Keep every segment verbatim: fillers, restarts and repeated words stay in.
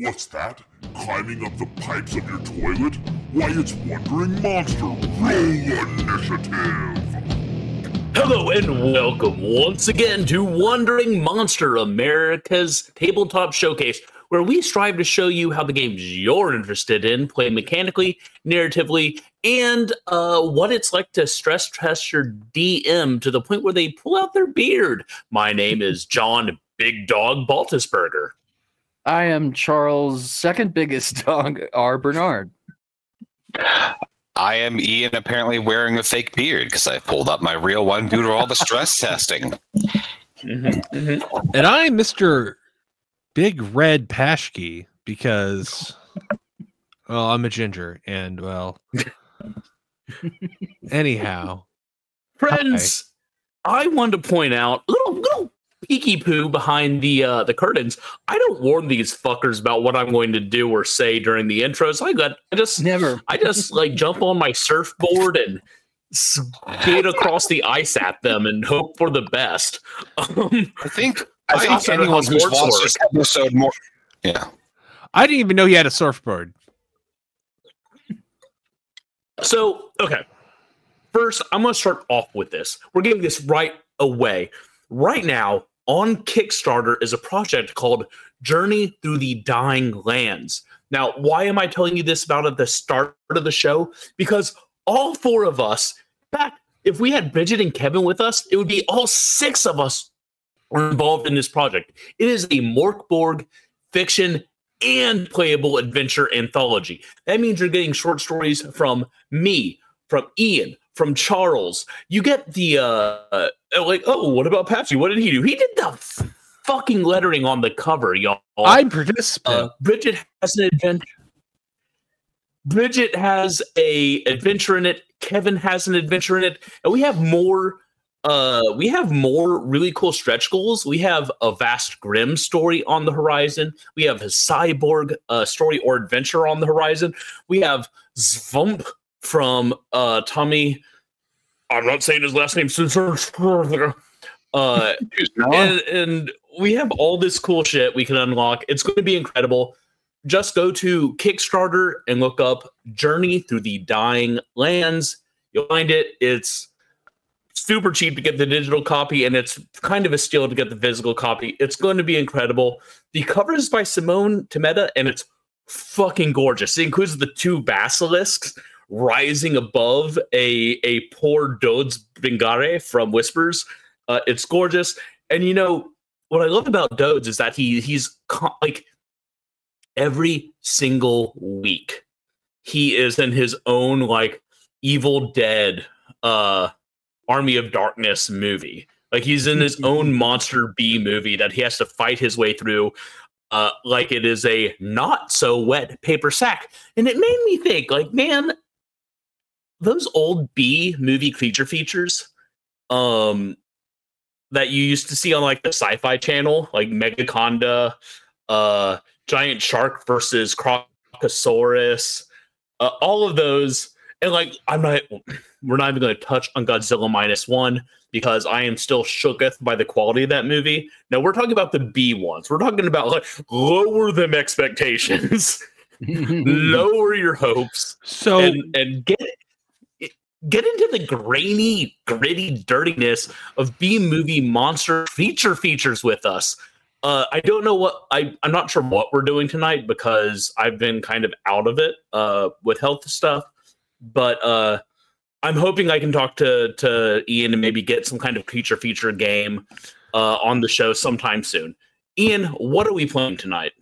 What's that? Climbing up the pipes of your toilet? Why, it's Wandering Monster! Roll initiative! Hello and welcome once again to Wandering Monster, America's tabletop showcase, where we strive to show you how the games you're interested in play mechanically, narratively, and uh, what it's like to stress test your D M to the point where they pull out their beard. My name is John Big Dog Baltusberger. I am Charles' second biggest dog, R. Bernard. I am Ian, apparently wearing a fake beard because I pulled up my real one due to all the stress testing. Mm-hmm, mm-hmm. And I'm Mister Big Red Pashke because, well, I'm a ginger and, well, anyhow. Friends, hi. I wanted to point out, little, little peeky poo behind the uh, the curtains. I don't warn these fuckers about what I'm going to do or say during the intros. I got, I just never. I just like jump on my surfboard and skate across the ice at them and hope for the best. Um, I think I, I think anyone who's watched this episode more. Yeah, I didn't even know he had a surfboard. So okay, first I'm going to start off with this. We're getting this right away. Right now, on Kickstarter is a project called Journey Through the Dying Lands. Now, why am I telling you this about at the start of the show? Because all four of us, in fact, if we had Bridget and Kevin with us, it would be all six of us are involved in this project. It is a Mork Borg fiction and playable adventure anthology. That means you're getting short stories from me, from Ian, from Charles. You get the, uh, like, oh, what about Patsy? What did he do? He did the f- fucking lettering on the cover, y'all. I'm participant. Uh, Bridget has an adventure. Bridget has a adventure in it. Kevin has an adventure in it. And we have more, uh, we have more really cool stretch goals. We have a Vast Grimm story on the horizon. We have a cyborg uh, story or adventure on the horizon. We have Zvump from uh, Tommy... I'm not saying his last name. Uh, and, and we have all this cool shit we can unlock. It's going to be incredible. Just go to Kickstarter and look up Journey Through the Dying Lands. You'll find it. It's super cheap to get the digital copy, and it's kind of a steal to get the physical copy. It's going to be incredible. The cover is by Simone Tometa, and it's fucking gorgeous. It includes the two basilisks rising above a a poor Dodes Bingare from Whispers. Uh, it's gorgeous. And you know, what I love about Dodes is that he he's con- like every single week he is in his own like Evil Dead uh, Army of Darkness movie. Like he's in his own Monster B movie that he has to fight his way through. Uh, like it is a not so wet paper sack. And it made me think like, man, those old B movie creature features um, that you used to see on like the Sci-Fi Channel, like Megaconda, uh, Giant Shark versus Crocosaurus, uh, all of those. And like, I'm not, we're not even going to touch on Godzilla minus one because I am still shooketh by the quality of that movie. Now we're talking about the B ones. We're talking about like lower them expectations, lower your hopes, so and, and get it. Get into the grainy, gritty dirtiness of B-movie monster feature features with us. Uh, I don't know what... I, I'm not sure what we're doing tonight because I've been kind of out of it uh, with health stuff. But uh, I'm hoping I can talk to, to Ian and maybe get some kind of creature feature game uh, on the show sometime soon. Ian, what are we playing tonight?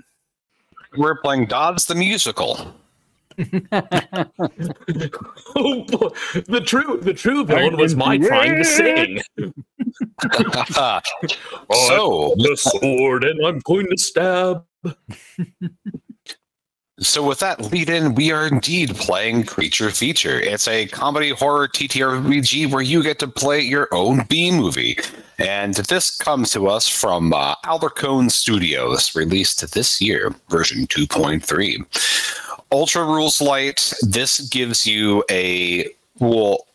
We're playing Dods the Musical. Oh, boy. The true, the true villain was my trying to sing. So the sword, and I'm going to stab. So with that lead in, we are indeed playing Creature Feature. It's a comedy horror T T R P G where you get to play your own B movie, and this comes to us from uh, Alder Cone Studios, released this year, version two point three. Ultra Rules Light, this gives you a, well,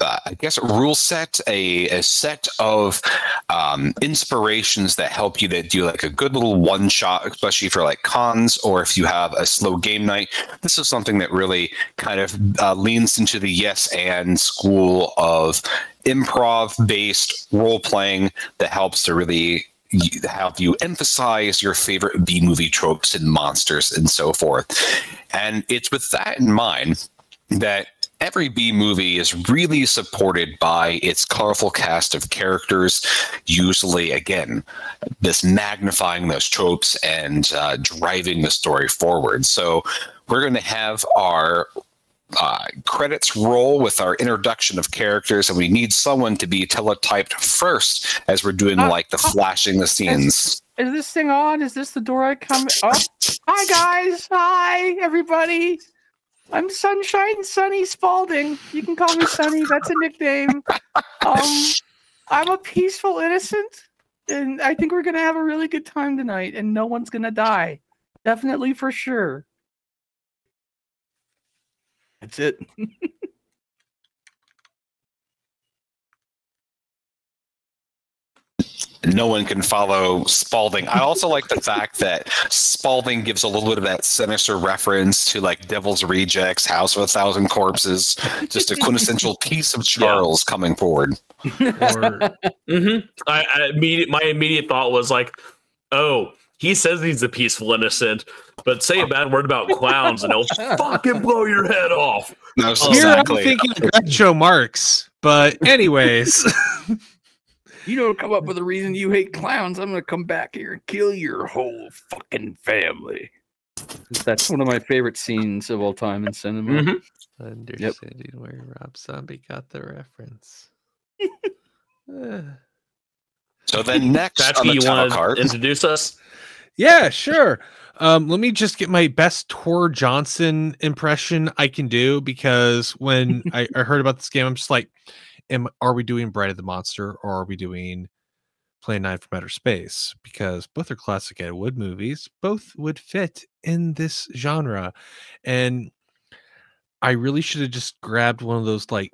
Uh, I guess a rule set, a, a set of um, inspirations that help you to do like a good little one shot, especially for like cons or if you have a slow game night. This is something that really kind of uh, leans into the yes and school of improv based role playing that helps to really help you emphasize your favorite B movie tropes and monsters and so forth. And it's with that in mind that every B movie is really supported by its colorful cast of characters, usually, again, this magnifying those tropes and uh, driving the story forward. So we're going to have our uh, credits roll with our introduction of characters, and we need someone to be teletyped first as we're doing uh, like the oh, flashing the scenes. Is, is this thing on? Is this the door I come? Oh, hi, guys. Hi, everybody. I'm Sunshine Sunny Spalding. You can call me Sunny. That's a nickname. Um, I'm a peaceful innocent, and I think we're going to have a really good time tonight, and no one's going to die. Definitely for sure. That's it. No one can follow Spalding. I also like the fact that Spalding gives a little bit of that sinister reference to like Devil's Rejects, House of a Thousand Corpses, just a quintessential piece of Charles yeah. coming forward. Or... mm-hmm. I, I immediate, my immediate thought was like, oh, he says he's a peaceful innocent, but say a bad word about clowns and he'll fucking blow your head off. No, exactly. Here I'm thinking Groucho Marx, but anyways... You don't come up with a reason you hate clowns. I'm going to come back here and kill your whole fucking family. That's one of my favorite scenes of all time in cinema. Mm-hmm. Understanding yep. where Rob Zombie got the reference. So then next, that's on the you want to introduce us? Yeah, sure. Um, let me just get my best Tor Johnson impression I can do, because when I, I heard about this game, I'm just like, Am, are we doing Bride of the Monster, or are we doing Plan nine from Outer Space? Because both are classic Ed Wood movies. Both would fit in this genre. And I really should have just grabbed one of those like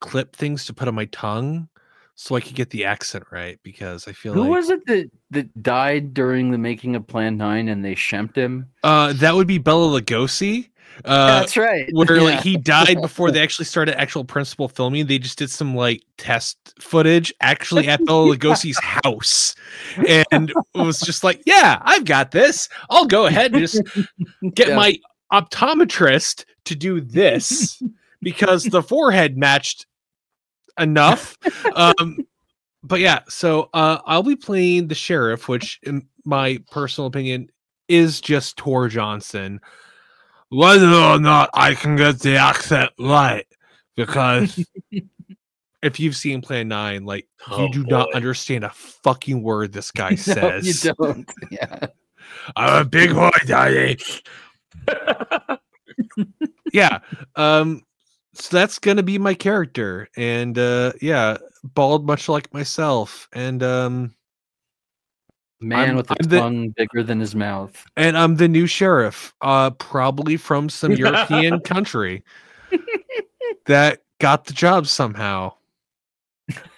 clip things to put on my tongue so I could get the accent right, because I feel Who like... Who was it that, that died during the making of Plan nine and they shemped him? Uh, that would be Bela Lugosi. Uh, yeah, that's right. Where yeah. like he died before they actually started actual principal filming. They just did some like test footage actually at Bela Lugosi's house, and it was just like, yeah, I've got this. I'll go ahead and just get yeah. my optometrist to do this because the forehead matched enough. Um, but yeah, so uh, I'll be playing the sheriff, which, in my personal opinion, is just Tor Johnson. Whether or not I can get the accent right, because if you've seen Plan nine, like oh, you do boy. not understand a fucking word this guy no, says. You don't. Yeah. I'm a big boy, daddy. yeah. Um. So that's gonna be my character, and uh, yeah, bald, much like myself, and um, man I'm, with a I'm tongue the, bigger than his mouth. And I'm the new sheriff, uh, probably from some European country that got the job somehow.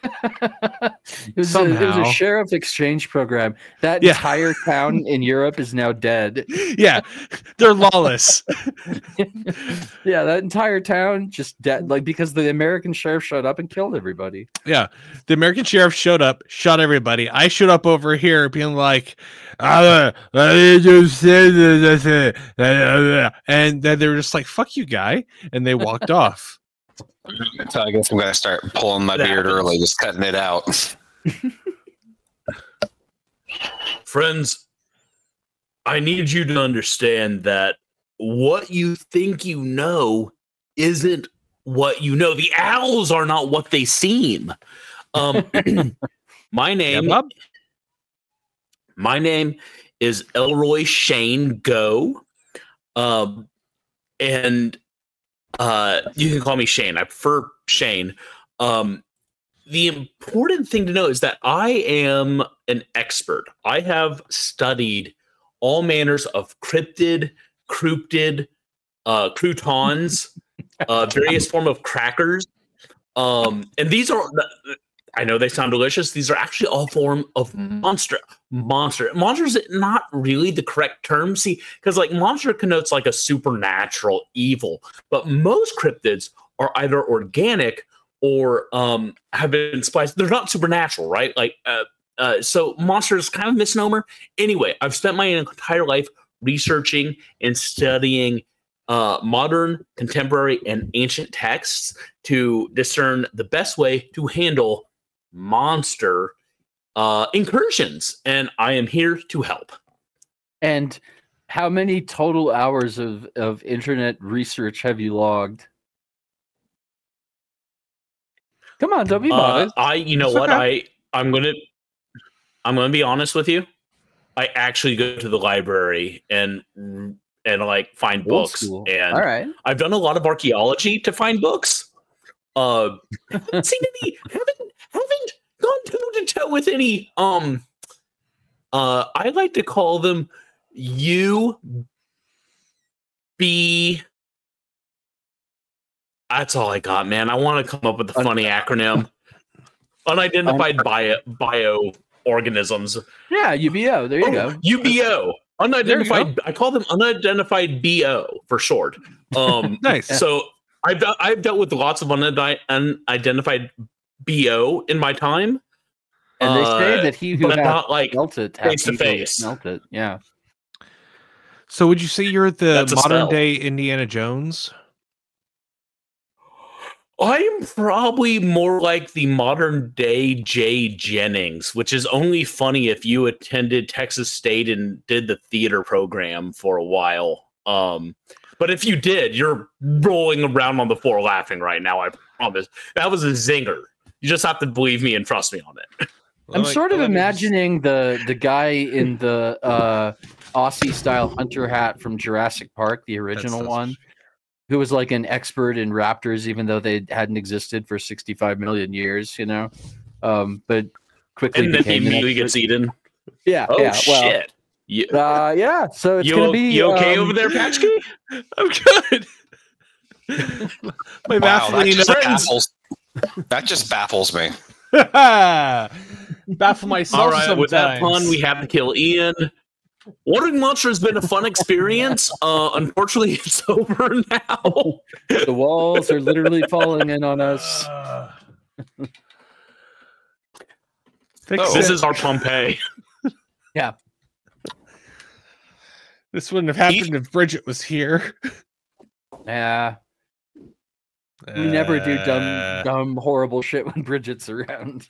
it, was somehow. A, it was a sheriff exchange program. That yeah. entire town in Europe is now dead. Yeah, they're lawless. yeah, that entire town just dead, like because the American sheriff showed up and killed everybody. Yeah, the American sheriff showed up, shot everybody. I showed up over here being like, ah, and then they were just like, "Fuck you, guy," and they walked off. So I guess I'm going to start pulling my beard early, just cutting it out. Friends, I need you to understand that what you think you know isn't what you know. The owls are not what they seem. Um, my name, yeah, my name is Elroy Shane Go, um, and Uh, you can call me Shane. I prefer Shane. Um, the important thing to know is that I am an expert. I have studied all manners of cryptid, cryptid, uh, croutons, uh, various form of crackers. Um, and these are, I know they sound delicious. These are actually all form of monster. Monster. Monster is not really the correct term. See, because like monster connotes like a supernatural evil, but most cryptids are either organic or um, have been spliced. They're not supernatural, right? Like, uh, uh, so monster is kind of a misnomer. Anyway, I've spent my entire life researching and studying uh, modern, contemporary, and ancient texts to discern the best way to handle monster uh, incursions, and I am here to help. And how many total hours of, of internet research have you logged? Come on, don't be bothered. Uh, I, you know it's what, okay. I, I'm gonna, I'm gonna be honest with you. I actually go to the library and and like find Old books. School. And all right. I've done a lot of archaeology to find books. Uh, haven't seen any. Haven't haven't gone toe to toe with any. Um, uh, I like to call them U B. That's all I got, man. I want to come up with a funny acronym. Unidentified bio, bioorganisms. Yeah, U B O. There you oh, go. U B O. Unidentified. Go. I call them unidentified B O for short. Um, nice. So I've I've dealt with lots of unidentified B O in my time. And they say uh, that he who not like melted face to face melted. Yeah. So would you say you're the modern day Indiana Jones? I'm probably more like the modern day Jay Jennings, which is only funny if you attended Texas State and did the theater program for a while. Um, but if you did, you're rolling around on the floor laughing right now. I promise. That was a zinger. You just have to believe me and trust me on it. Well, I'm like, sort of well, imagining just... the the guy in the uh, Aussie style hunter hat from Jurassic Park, the original That's one. Who was like an expert in raptors, even though they hadn't existed for sixty-five million years, you know? Um, but quickly and then he immediately gets eaten. Yeah. Oh, yeah, well, shit. You, uh, yeah, so it's going to be... You okay um, over there, Patchkey? I'm good. My wow, that just, baffles, that just baffles me. Baffle myself All right, sometimes. With that pun, we have to kill Ian. Wandering Monster has been a fun experience. Uh, unfortunately, it's over now. The walls are literally falling in on us. Uh, oh, this is our Pompeii. Yeah. This wouldn't have happened if Bridget was here. Yeah. Uh, we never do dumb, dumb, horrible shit when Bridget's around.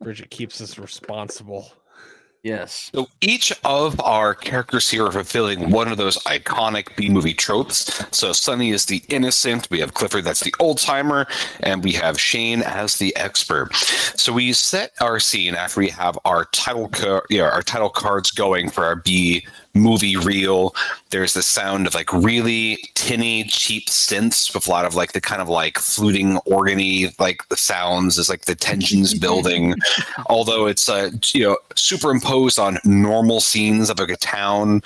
Bridget keeps us responsible. Yes. So each of our characters here are fulfilling one of those iconic B-movie tropes. So Sunny is the innocent, we have Clifford, that's the old-timer, and we have Shane as the expert. So we set our scene after we have our title, car- yeah, our title cards going for our B movie reel. There's the sound of like really tinny, cheap synths with a lot of like the kind of like fluting, organy like the sounds is like the tensions building. Although it's uh, you know superimposed on normal scenes of like a town,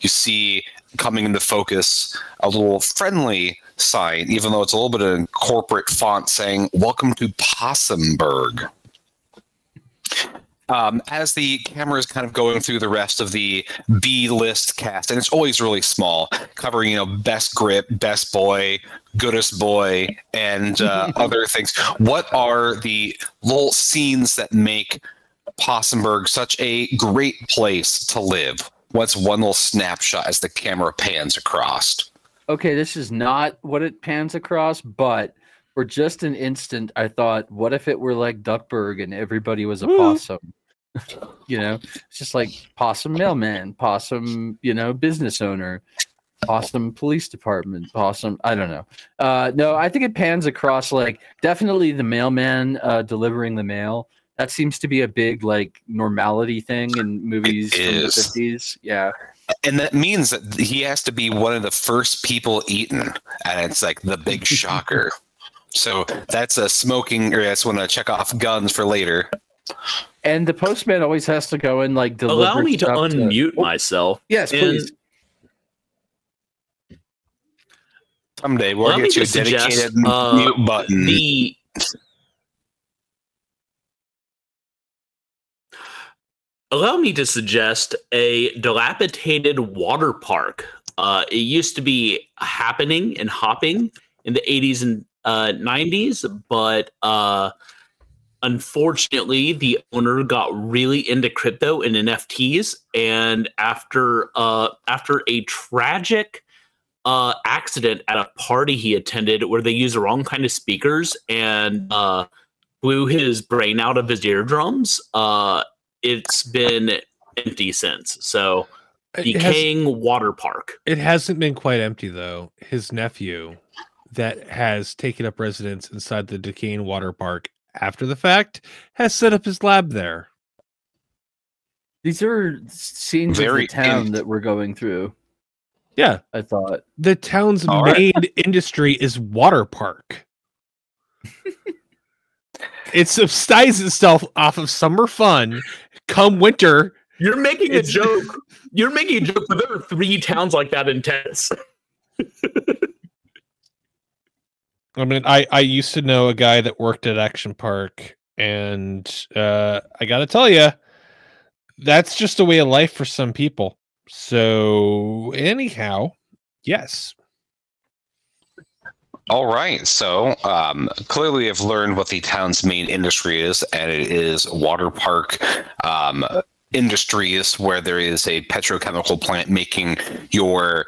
you see coming into focus a little friendly sign, even though it's a little bit of a corporate font saying "Welcome to Possumburg." Um, as the camera is kind of going through the rest of the B-list cast, and it's always really small, covering, you know, best grip, best boy, goodest boy, and uh, other things. What are the little scenes that make Possumburg such a great place to live? What's one little snapshot as the camera pans across? Okay, this is not what it pans across, but... For just an instant, I thought, what if it were like Duckburg and everybody was a Ooh. possum? You know, it's just like possum mailman, possum, you know, business owner, possum police department, possum, I don't know. Uh, no, I think it pans across like definitely the mailman uh, delivering the mail. That seems to be a big like normality thing in movies from the fifties. Yeah. And that means that he has to be one of the first people eaten. And it's like the big shocker. So that's a smoking, or that's when I check off guns for later. And the postman always has to go and like deliver. Allow me to unmute to... myself. Yes, please. Someday we'll get you a dedicated suggest, uh, mute button. The... Allow me to suggest a dilapidated water park. Uh, it used to be happening and hopping in the eighties and uh, nineties, but uh, unfortunately, the owner got really into crypto and N F Ts, and after uh, after a tragic uh, accident at a party he attended where they used the wrong kind of speakers and uh, blew his brain out of his eardrums, uh, it's been empty since. So decaying has, water park. It hasn't been quite empty though. His nephew that has taken up residence inside the decaying water park after the fact has set up his lab there. These are scenes Very of the town in- that we're going through. Yeah. I thought the town's All main right. industry is water park. It subsides itself off of summer fun. Come winter, you're making a joke. You're making a joke, but there are three towns like that in Texas. I mean, I, I used to know a guy that worked at Action Park, and uh, I gotta tell you, that's just a way of life for some people. So, anyhow, yes. All right, so um, clearly I've learned what the town's main industry is, and it is water park um, industries where there is a petrochemical plant making your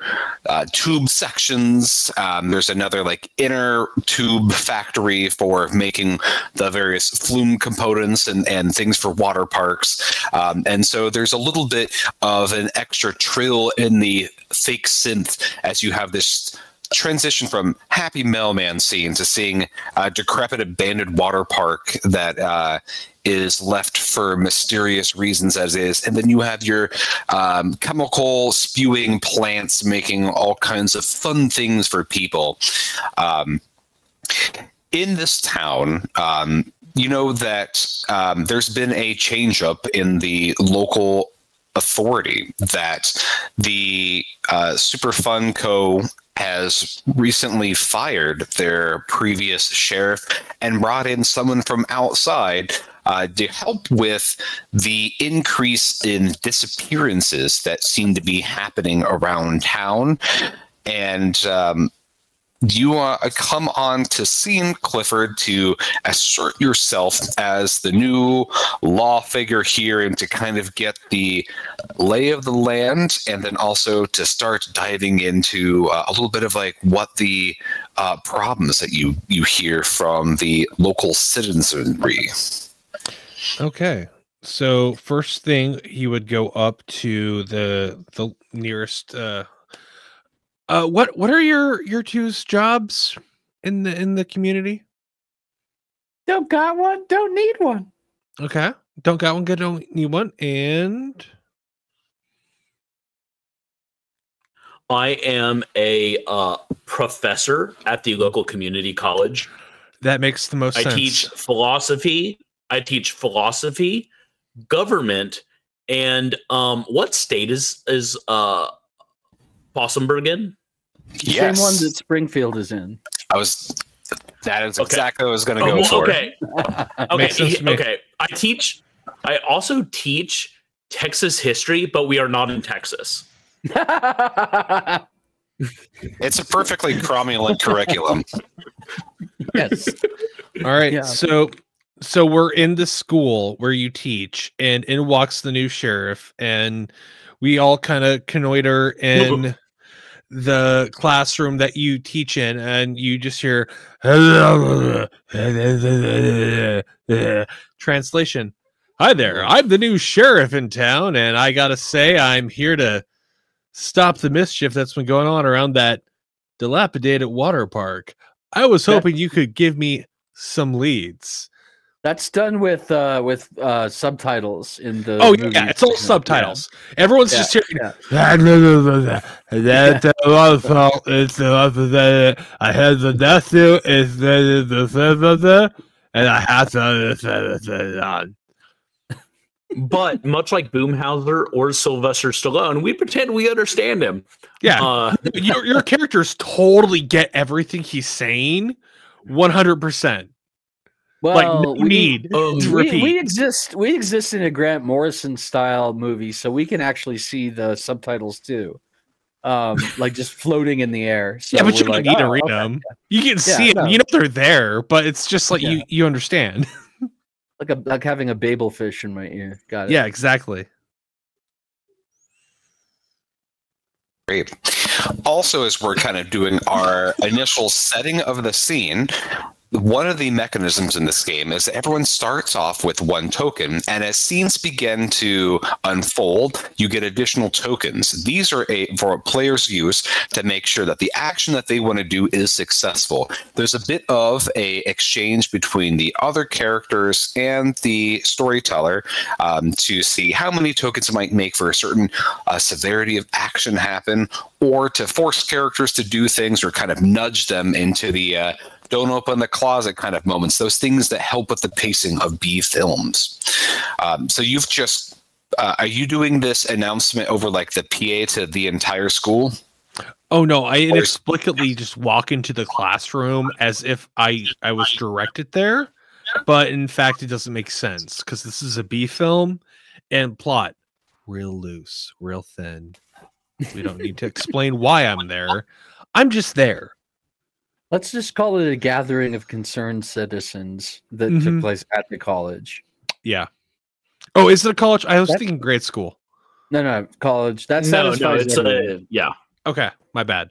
uh, tube sections. Um, there's another like inner tube factory for making the various flume components and, and things for water parks. Um, and so there's a little bit of an extra trill in the fake synth as you have this transition from happy mailman scene to seeing a decrepit abandoned water park that uh, is left for mysterious reasons as is. And then you have your um, chemical spewing plants making all kinds of fun things for people. Um, in this town, um, you know that um, there's been a change up in the local authority that the uh, Super Fun Co. has recently fired their previous sheriff and brought in someone from outside uh, to help with the increase in disappearances that seem to be happening around town. And um, you uh, come on to scene, Clifford, to assert yourself as the new law figure here and to kind of get the lay of the land, and then also to start diving into uh, a little bit of like what the uh, problems that you, you hear from the local citizenry. Okay. So first thing, he would go up to the the nearest... Uh, Uh, what what are your, your two's jobs in the in the community? Don't got one. Don't need one. Okay. Don't got one. Good. Don't need one. And I am a uh, professor at the local community college. That makes the most I sense. I teach philosophy. I teach philosophy, government, and um, what state is is uh. Possumburg in? Yes. Same one that Springfield is in. I was. That is okay. exactly what I was going to go oh, for. Okay. okay. okay. I teach. I also teach Texas history, but we are not in Texas. It's a perfectly cromulent curriculum. Yes. All right. Yeah. So, so we're in the school where you teach, and in walks the new sheriff, and we all kind of connoiter in the classroom that you teach in, and you just hear translation. Hi there, I'm the new sheriff in town, and I gotta say I'm here to stop the mischief that's been going on around that dilapidated water park. I was hoping you could give me some leads. That's done with uh, with uh, subtitles in the. Oh movies. Yeah, it's all subtitles. Yeah. Everyone's yeah. just hearing. Yeah. That's the love fault. It's the love that I had the death to. It's the and I had to on. But much like Boomhauser or Sylvester Stallone, we pretend we understand him. Yeah, uh, your, your characters totally get everything he's saying, one hundred percent. Well, like, no we need um, to repeat. We, we exist. We exist in a Grant Morrison style movie, so we can actually see the subtitles too, um, like just floating in the air. So yeah, but you don't like, need oh, to read okay, them. Yeah. You can yeah, see no. them. You know they're there, but it's just like yeah. you you understand. Like a like having a Babel fish in my ear. Got it. Yeah, exactly. Great. Also, as we're kind of doing our initial setting of the scene, one of the mechanisms in this game is everyone starts off with one token, and as scenes begin to unfold, you get additional tokens. These are a, for a player's use to make sure that the action that they want to do is successful. There's a bit of a exchange between the other characters and the storyteller um, to see how many tokens it might make for a certain uh, severity of action happen, or to force characters to do things or kind of nudge them into the uh, don't open the closet kind of moments, those things that help with the pacing of B films. Um, so you've just, uh, are you doing this announcement over like the P A to the entire school? Oh no, I inexplicably just walk into the classroom as if I, I was directed there, but in fact it doesn't make sense because this is a B film and plot real loose, real thin. We don't need to explain why I'm there. I'm just there. Let's just call it a gathering of concerned citizens that mm-hmm. took place at the college. Yeah. Oh, is it a college? I was That's... thinking grade school. No, no, college. That's no, no, it's a, yeah. Okay, my bad.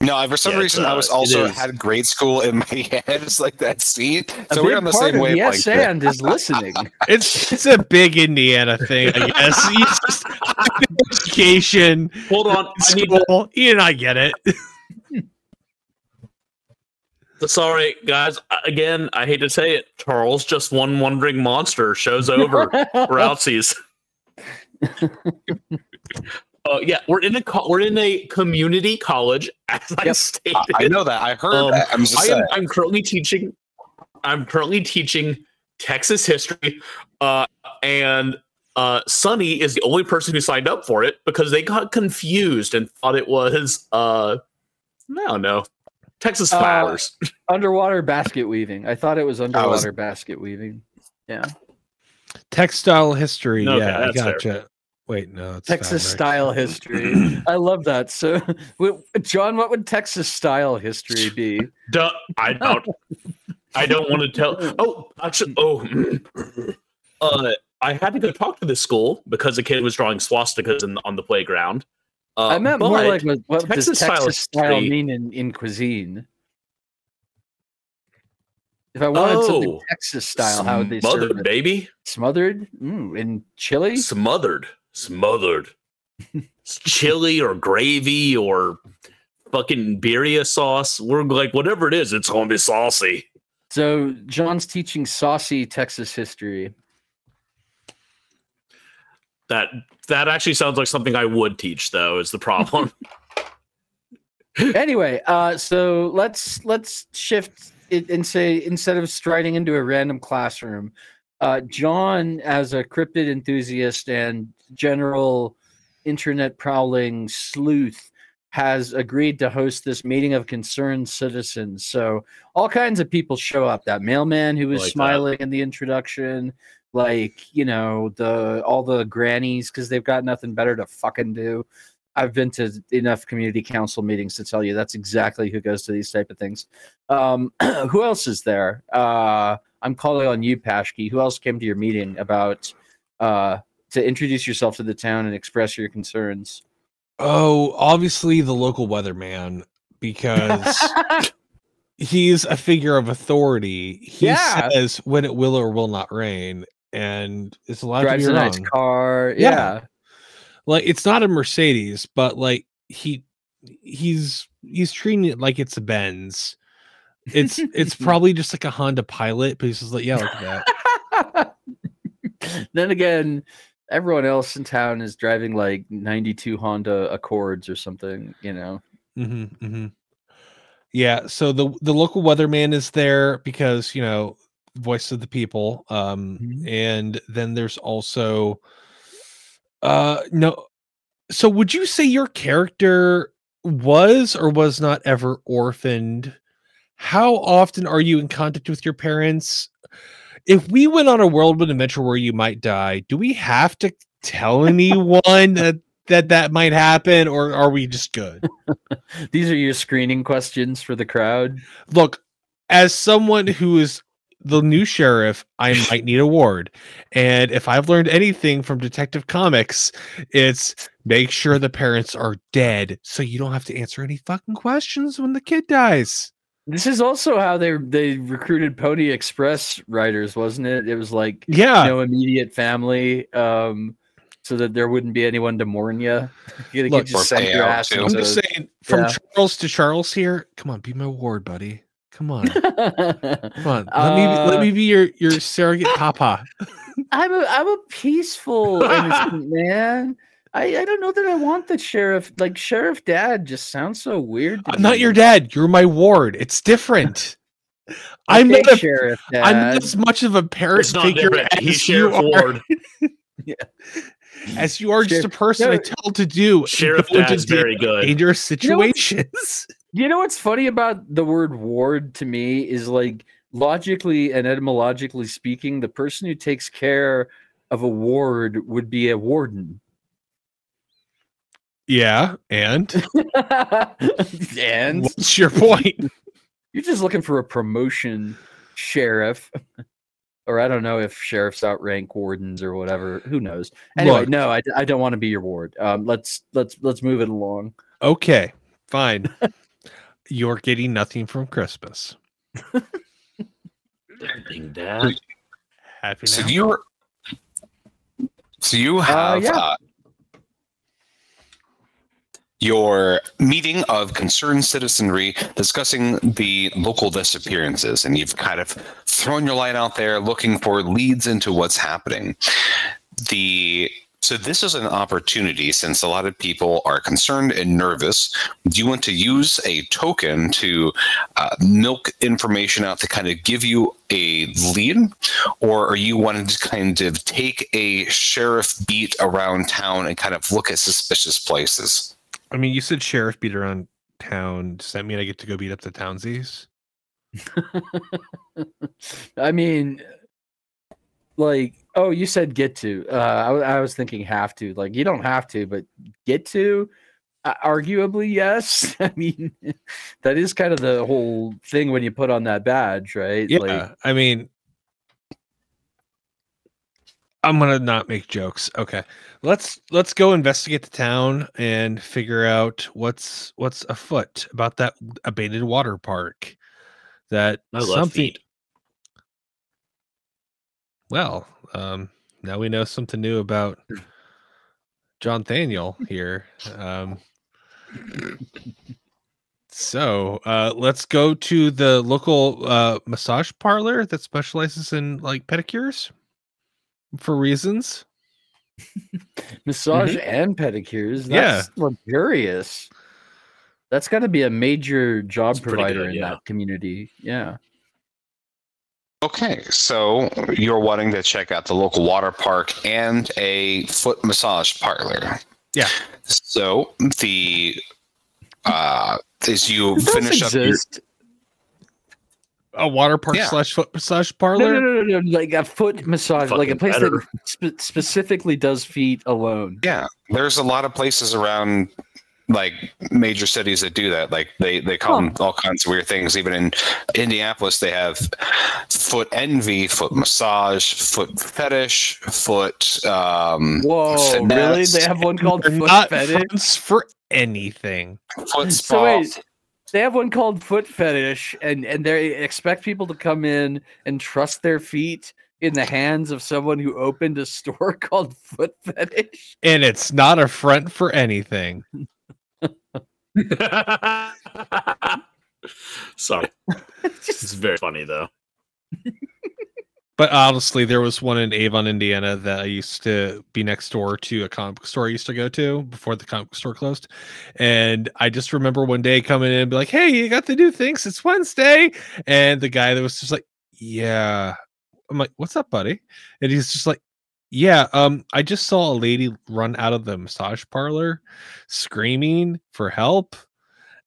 No, for some yeah, reason, uh, I was also had grade school in my head. It's like that scene. So we're on the same wavelength. Yes, and is listening. It's it's a big Indiana thing, I guess. It's just education. Hold on, I need to... Ian, I get it. Sorry, guys. Again, I hate to say it. Charles just won Wandering Monster. Show's over. Routsies. Uh, yeah, we're in a co- we're in a community college, as yep. I stated. I know that. I heard um, that. I'm, just I am, I'm currently teaching. I'm currently teaching Texas history, uh, and uh, Sonny is the only person who signed up for it because they got confused and thought it was. Uh, I don't know. Texas flowers, uh, underwater basket weaving. I thought it was underwater was... basket weaving. Yeah, textile history. Okay, yeah, I gotcha. Fair. Wait, no, it's Texas style history. I love that. So, John, what would Texas style history be? Duh, I don't. I don't want to tell. Oh, actually, oh, uh, I had to go talk to this school because a kid was drawing swastikas in, on the playground. Uh, I meant more like what Texas does Texas style, style mean in, in cuisine? If I wanted oh, something Texas style, how would they serve it? Smothered, baby. Smothered? Mm, in chili? Smothered. Smothered. Chili or gravy or fucking birria sauce. We're like, whatever it is, it's going to be saucy. So John's teaching saucy Texas history. That that actually sounds like something I would teach, though, is the problem. Anyway, uh, so let's let's shift it and say instead of striding into a random classroom, uh, John, as a cryptid enthusiast and general internet prowling sleuth, has agreed to host this meeting of concerned citizens. So all kinds of people show up. That mailman who was like smiling that. in the introduction. Like, you know, the all the grannies because they've got nothing better to fucking do. I've been to enough community council meetings to tell you that's exactly who goes to these type of things. Um, who else is there? Uh, I'm calling on you, Pashke. Who else came to your meeting about uh, to introduce yourself to the town and express your concerns? Oh, obviously the local weatherman because he's a figure of authority. He yeah. says when it will or will not rain. And it's a lot of a nice car. Yeah. yeah. Like it's not a Mercedes, but like he he's he's treating it like it's a Benz. It's it's probably just like a Honda Pilot, but he's just like, yeah, like that. Then again, everyone else in town is driving like ninety-two Honda Accords or something, you know. Mm-hmm. Mm-hmm. Yeah, so the the local weatherman is there because, you know, Voice of the People. Um, mm-hmm. And then there's also uh, no. So would you say your character was or was not ever orphaned? How often are you in contact with your parents? If we went on a whirlwind adventure where you might die, do we have to tell anyone that, that that might happen, or are we just good? These are your screening questions for the crowd. Look, as someone who is the new sheriff, I might need a ward. And if I've learned anything from Detective Comics, it's make sure the parents are dead so you don't have to answer any fucking questions when the kid dies. This is also how they they recruited Pony Express writers, wasn't it? It was like, yeah, no immediate family, um, so that there wouldn't be anyone to mourn you. You Look, just send your ass I'm into, just saying, from yeah. Charles to Charles here. Come on, be my ward, buddy. Come on, come on. Let uh, me let me be your, your surrogate papa. I'm a I'm a peaceful innocent man. I, I don't know that I want the sheriff. Like, Sheriff Dad just sounds so weird. I'm me. Not your dad. You're my ward. It's different. okay, I'm not a, Sheriff Dad. I'm as much of a parent figure different. As He's Sheriff you Ward. Are. yeah. As you are Sheriff, just a person no, I tell to do. Sheriff Dad's very good. Dangerous situations. You know, you know what's funny about the word ward to me is, like, logically and etymologically speaking, the person who takes care of a ward would be a warden. Yeah, and? and? What's your point? You're just looking for a promotion, sheriff. Or I don't know if sheriffs outrank wardens or whatever. Who knows? Anyway, Look. no, I, I don't want to be your ward. Um, let's let's let's move it along. Okay, fine. You're getting nothing from Christmas. Nothing, Dad. Happy so now. you so you have uh, yeah. uh, your meeting of concerned citizenry discussing the local disappearances, and you've kind of thrown your light out there looking for leads into what's happening. The so this is an opportunity, since a lot of people are concerned and nervous. Do you want to use a token to uh, milk information out to kind of give you a lead, or are you wanting to kind of take a sheriff beat around town and kind of look at suspicious places? I mean, you said sheriff beat around town. Does that mean I get to go beat up the townsies? I mean, like, oh, you said get to. Uh, I, I was thinking have to. Like, you don't have to, but get to? Uh, arguably, yes. I mean, that is kind of the whole thing when you put on that badge, right? Yeah, like, I mean, I'm gonna not make jokes. Okay, let's let's go investigate the town and figure out what's what's afoot about that abandoned water park. That I love something. Feet. Well, um, now we know something new about John Thaniel here. Um, so uh, let's go to the local uh, massage parlor that specializes in, like, pedicures. For reasons, massage mm-hmm. and pedicures. That's yeah, luxurious. That's got to be a major job that's provider good, in yeah. that community. Yeah. Okay, so you're wanting to check out the local water park and a foot massage parlor. Yeah. So the uh, as you Does finish up your. A water park yeah. slash foot massage parlor? No, no, no, no, no. Like a foot massage, Fucking like a place better. that sp- specifically does feet alone. Yeah, there's a lot of places around, like, major cities that do that. Like, they, they call huh. them all kinds of weird things. Even in Indianapolis, they have foot envy, foot massage, foot fetish, foot. Um, Whoa, finesse. Really? They have one called They're foot not fetish for anything. Foot spa. So They have one called foot fetish, and, and they expect people to come in and trust their feet in the hands of someone who opened a store called Foot Fetish. And it's not a front for anything. Sorry. It's very funny, though. But honestly, there was one in Avon, Indiana that I used to be next door to a comic book store I used to go to before the comic book store closed. And I just remember one day coming in and be like, hey, you got the new things. It's Wednesday. And the guy that was just like, yeah. I'm like, what's up, buddy? And he's just like, yeah, um, I just saw a lady run out of the massage parlor screaming for help.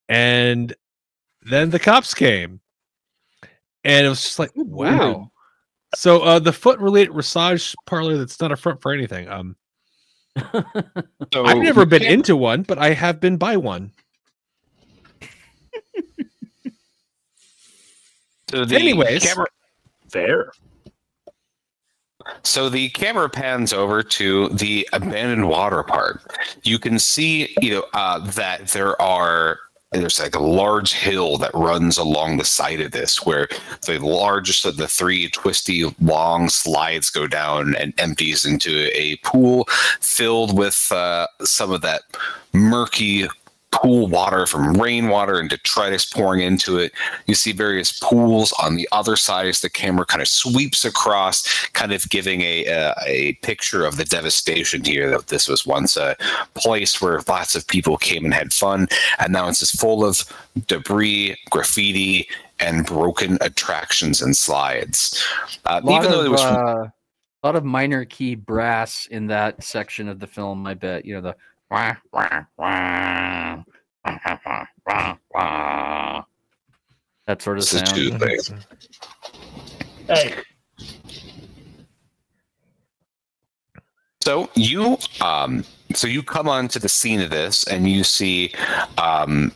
And then the cops came. And it was just like, wow. Weird. So uh, the foot-related massage parlor that's not a front for anything. Um, so I've never been into one, but I have been by one. So the Anyways. Camera... There. So the camera pans over to the abandoned water park. You can see, you know, uh, that there are there's like a large hill that runs along the side of this, where the largest of the three twisty long slides go down and empties into a pool filled with uh, some of that murky pool water from rainwater and detritus pouring into it. You see various pools on the other side as the camera kind of sweeps across, kind of giving a uh, a picture of the devastation here, that this was once a place where lots of people came and had fun, and now it's just full of debris, graffiti, and broken attractions and slides. Uh, even though there was uh, a lot of minor key brass in that section of the film, I bet. You know, the wah, wah, wah, wah, wah, wah, wah. That sort of sound. Hey. So you um so you come onto the scene of this, and you see um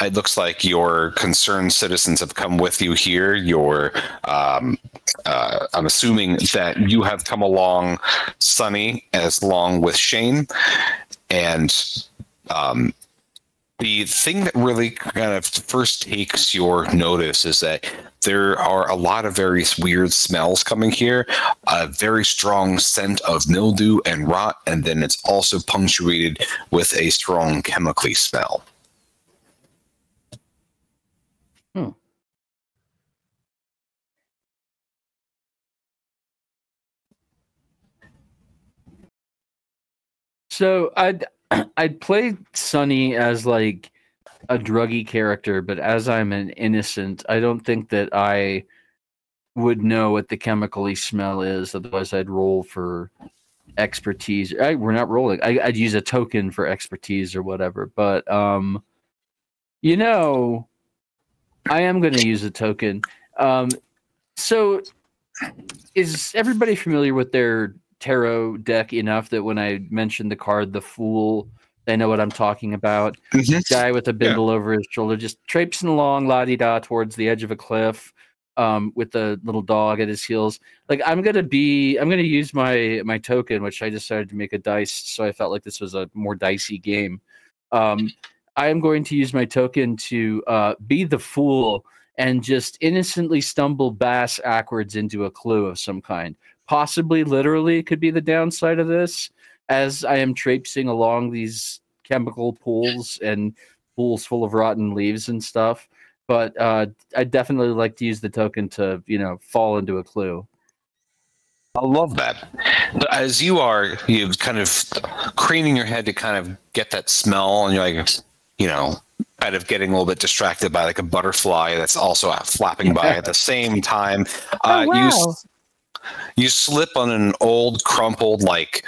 it looks like your concerned citizens have come with you here. Your um Uh, I'm assuming that you have come along, Sonny, as long with Shane. And um, the thing that really kind of first takes your notice is that there are a lot of various weird smells coming here. A very strong scent of mildew and rot, and then it's also punctuated with a strong chemically smell. Hmm. So I'd I'd play Sonny as like a druggy character, but as I'm an innocent, I don't think that I would know what the chemically smell is. Otherwise, I'd roll for expertise. I, we're not rolling. I, I'd use a token for expertise or whatever. But um, you know, I am going to use a token. Um, so is everybody familiar with their tarot deck enough that when I mentioned the card, the Fool, they know what I'm talking about? Mm-hmm. Guy with a bindle yeah. over his shoulder, just traipsing along, la-di-da, towards the edge of a cliff, um, with a little dog at his heels. Like, I'm gonna be, I'm gonna use my my token, which I decided to make a dice, so I felt like this was a more dicey game. Um, I am going to use my token to uh, be the fool and just innocently stumble bass-ackwards into a clue of some kind. Possibly literally could be the downside of this, as I am traipsing along these chemical pools and pools full of rotten leaves and stuff. But uh, I definitely like to use the token to, you know, fall into a clue. I love that. As you are, you kind of craning your head to kind of get that smell, and you're like, you know, kind of getting a little bit distracted by like a butterfly that's also flapping by at the same time. Uh, oh, wow. You, You slip on an old, crumpled, like,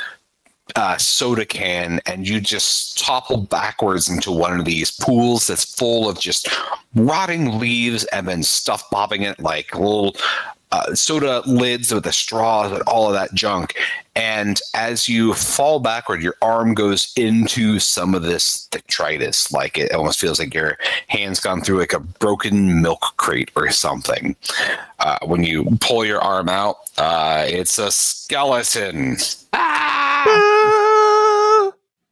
uh, soda can, and you just topple backwards into one of these pools that's full of just rotting leaves and then stuff bobbing in it, like little uh, soda lids with the straws and all of that junk. And as you fall backward, your arm goes into some of this detritus. Like, it almost feels like your hand's gone through like a broken milk crate or something. Uh, when you pull your arm out, uh, it's a skeleton. Ah!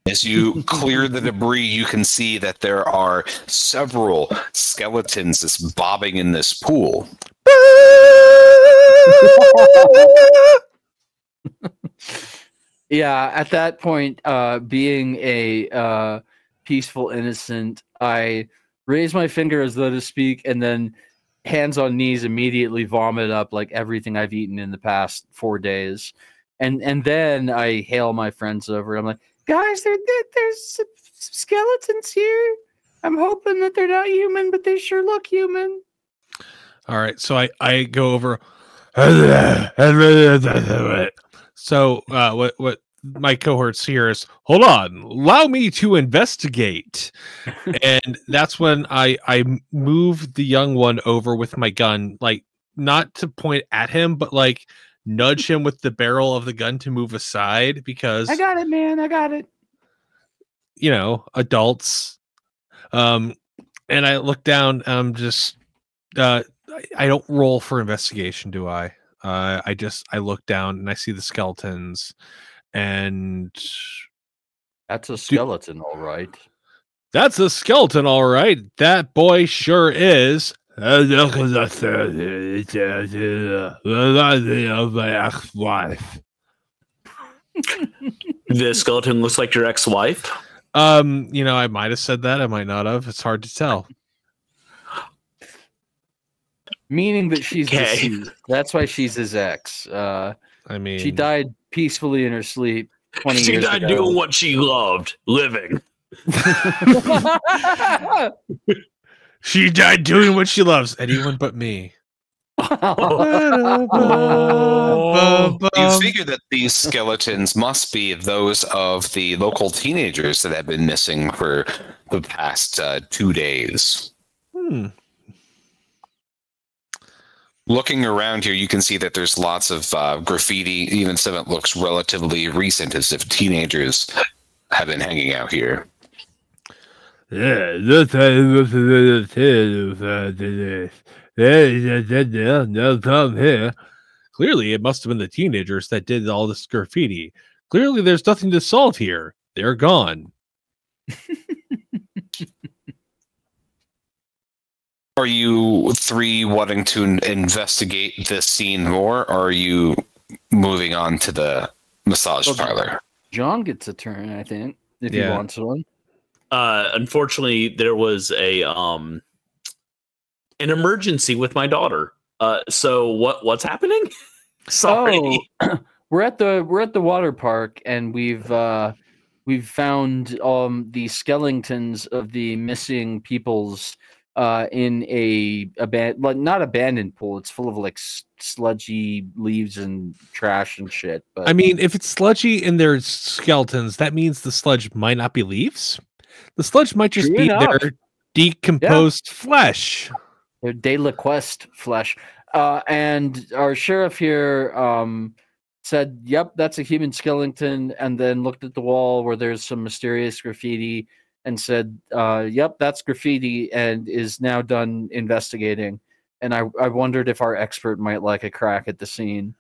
As you clear the debris, you can see that there are several skeletons just bobbing in this pool. Yeah, at that point, uh, being a uh, peaceful innocent, I raise my finger as though to speak, and then hands on knees immediately vomit up like everything I've eaten in the past four days. And and then I hail my friends over. I'm like, guys, there, there, there's skeletons here. I'm hoping that they're not human, but they sure look human. All right, so I, I go over. So uh, what what my cohorts hear is, hold on, allow me to investigate. And that's when I, I move the young one over with my gun, like not to point at him, but like nudge him with the barrel of the gun to move aside because... I got it, man, I got it. You know, adults. Um, and I look down, and I'm just... Uh, I don't roll for investigation, do I? Uh, I just I look down and I see the skeletons, and that's a skeleton, do... all right. That's a skeleton, all right. That boy sure is. The skeleton looks like your ex-wife. Um, you know, I might have said that. I might not have. It's hard to tell. Meaning that she's deceased. That's why she's his ex. Uh, I mean, she died peacefully in her sleep. twenty she years died ago. Doing what she loved, living. She died doing what she loves. Anyone but me. Oh. You figure that these skeletons must be those of the local teenagers that have been missing for the past uh, two days. Hmm. Looking around here, you can see that there's lots of uh, graffiti, even some it looks relatively recent, as if teenagers have been hanging out here. Yeah, this is come here. Clearly, it must have been the teenagers that did all this graffiti. Clearly, there's nothing to solve here. They're gone. Are you three wanting to investigate this scene more, or are you moving on to the massage well, parlor? John gets a turn, I think, if yeah. he wants one. Uh, unfortunately, there was a um, an emergency with my daughter. Uh, so what what's happening? Sorry, oh, we're at the we're at the water park, and we've uh, we've found um, the skeletons of the missing people's. Uh, in a aban- like not abandoned pool. It's full of like s- sludgy leaves and trash and shit. But I mean, if it's sludgy and there's skeletons, that means the sludge might not be leaves. The sludge might just True be enough. Their decomposed yeah. flesh. Their De La Quest flesh. Uh, and our sheriff here um, said, yep, that's a human skeleton, and then looked at the wall where there's some mysterious graffiti and said, uh, yep, that's graffiti, and is now done investigating. And I, I wondered if our expert might like a crack at the scene.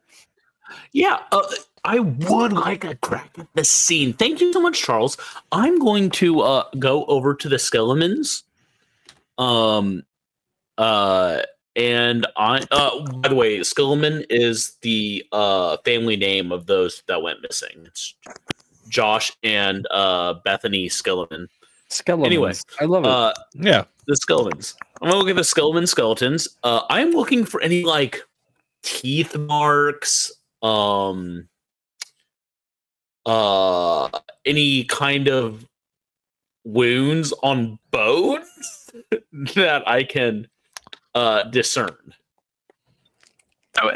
Yeah, uh, I would like a crack at the scene. Thank you so much, Charles. I'm going to uh, go over to the skeletons. Um, uh, and I, uh, by the way, Skeleman is the uh, family name of those that went missing. It's Josh and uh, Bethany Skeleman. Skeletons. Anyway, I love it. Uh, yeah, the skeletons. I'm gonna look at the skeleton skeletons. Uh, I'm looking for any like teeth marks, um, uh, any kind of wounds on bones that I can uh, discern.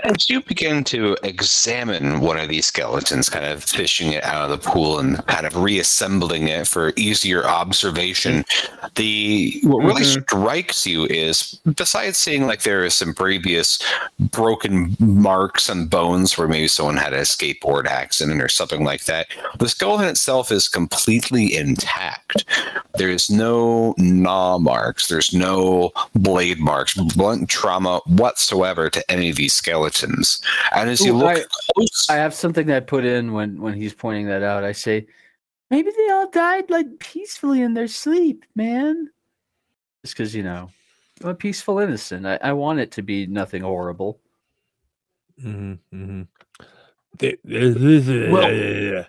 As you begin to examine one of these skeletons, kind of fishing it out of the pool and kind of reassembling it for easier observation, the what really mm-hmm. strikes you is, besides seeing like there is some previous broken marks and bones where maybe someone had a skateboard accident or something like that, the skeleton itself is completely intact. There's no gnaw marks, there's no blade marks, blunt trauma whatsoever to any of these skeletons. Skeletons, and as Ooh, you look, I, close, I have something that I put in when, when he's pointing that out. I say, maybe they all died like peacefully in their sleep, man. Just because you know, I'm a peaceful innocent. I, I want it to be nothing horrible. Mm-hmm. Well,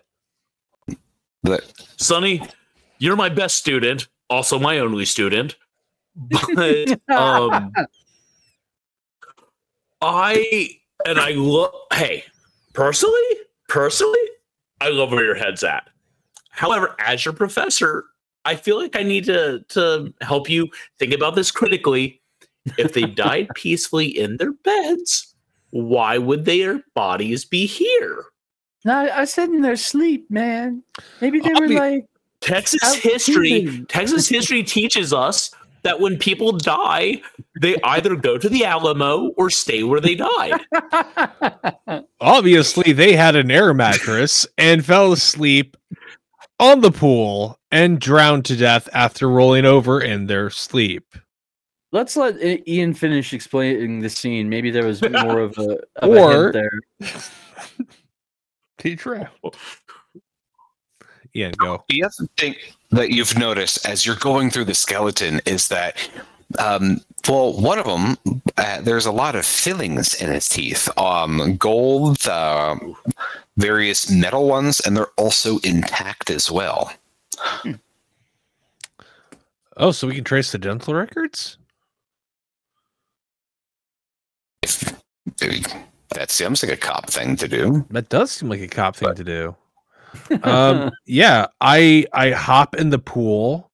but Sonny, you're my best student, also my only student, but um. I and I look. Hey, personally, personally, I love where your head's at. However, as your professor, I feel like I need to to help you think about this critically If they died peacefully in their beds, why would their bodies be here? No, I said in their sleep, man. Maybe they I'll were be- like Texas history. Sleeping. Texas history teaches us that when people die, they either go to the Alamo or stay where they died. Obviously, they had an air mattress and fell asleep on the pool and drowned to death after rolling over in their sleep. Let's let Ian finish explaining the scene. Maybe there was more of a of or a hint there. He drowned. Ian, go. The other thing that you've noticed as you're going through the skeleton is that, um, well, one of them, uh, there's a lot of fillings in its teeth, um, gold, uh, various metal ones, and they're also intact as well. Hmm. Oh, so we can trace the dental records? If, that seems like a cop thing to do. That does seem like a cop thing but- to do. um yeah i i hop in the pool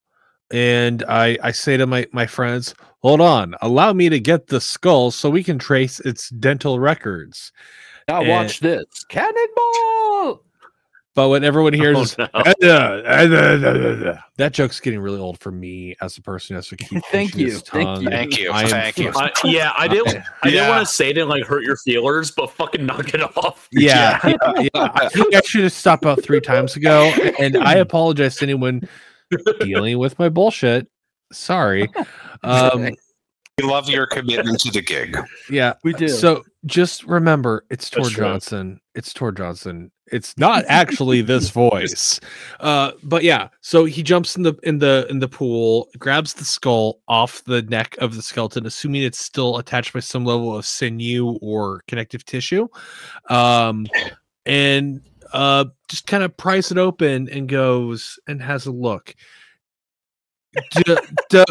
and i i say to my my friends, hold on, allow me to get the skull so we can trace its dental records now. And watch this cannonball. But when everyone hears oh, no. uh, uh, uh, uh, uh, that joke's getting really old for me as a person who has to keep thank you. Thank you thank you I thank you I, yeah i didn't yeah. i didn't want to say it didn't like hurt your feelers, but fucking knock it off. yeah, yeah, yeah. I think I should have stopped about three times ago, and I apologize to anyone dealing with my bullshit. Sorry. um We love your commitment to the gig. Yeah, we do. So just remember, it's Tor Johnson. It's Tor Johnson. It's not actually this voice. Uh, but yeah, so he jumps in the in the in the pool, grabs the skull off the neck of the skeleton, assuming it's still attached by some level of sinew or connective tissue, um, and uh, just kind of pries it open and goes and has a look. D- d-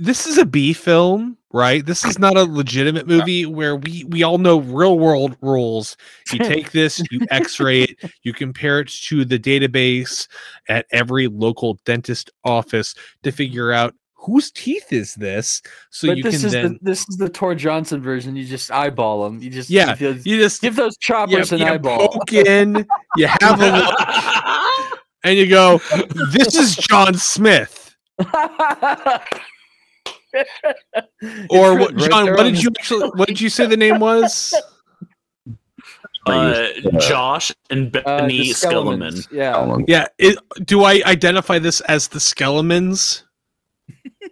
This is a B film, right? This is not a legitimate movie where we, we all know real world rules. You take this, you x-ray it, you compare it to the database at every local dentist office to figure out whose teeth is this. So but you this can is then the, this is the Tor Johnson version. You just eyeball them. You just yeah. You, you just give those choppers an eyeball. Poke in, you have a look, and you go, "This is John Smith." Or what, John? Right what did you actually? What did you say the name was? Uh, Josh and Bethany uh, Skelliman. Yeah, yeah. It, do I identify this as the Skellimans?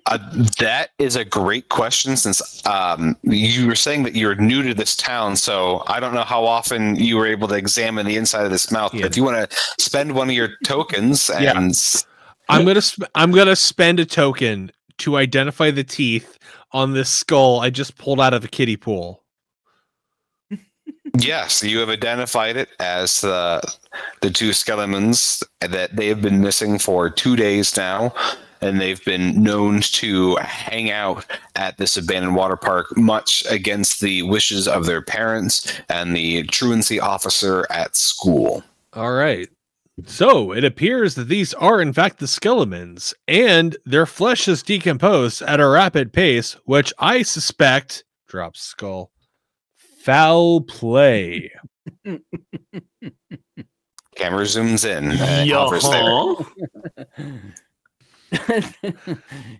Uh, that is a great question, since um, you were saying that you're new to this town, so I don't know how often you were able to examine the inside of this mouth. Yeah. But if you want to spend one of your tokens, and yeah. I'm gonna sp- I'm gonna spend a token to identify the teeth on this skull I just pulled out of a kiddie pool. Yes, you have identified it as the the two skeletons that they have been missing for two days now, and they've been known to hang out at this abandoned water park, much against the wishes of their parents and the truancy officer at school. All right. So it appears that these are, in fact, the Skellimans, and their flesh is decomposed at a rapid pace, which I suspect drops skull foul play. Camera zooms in. Uh,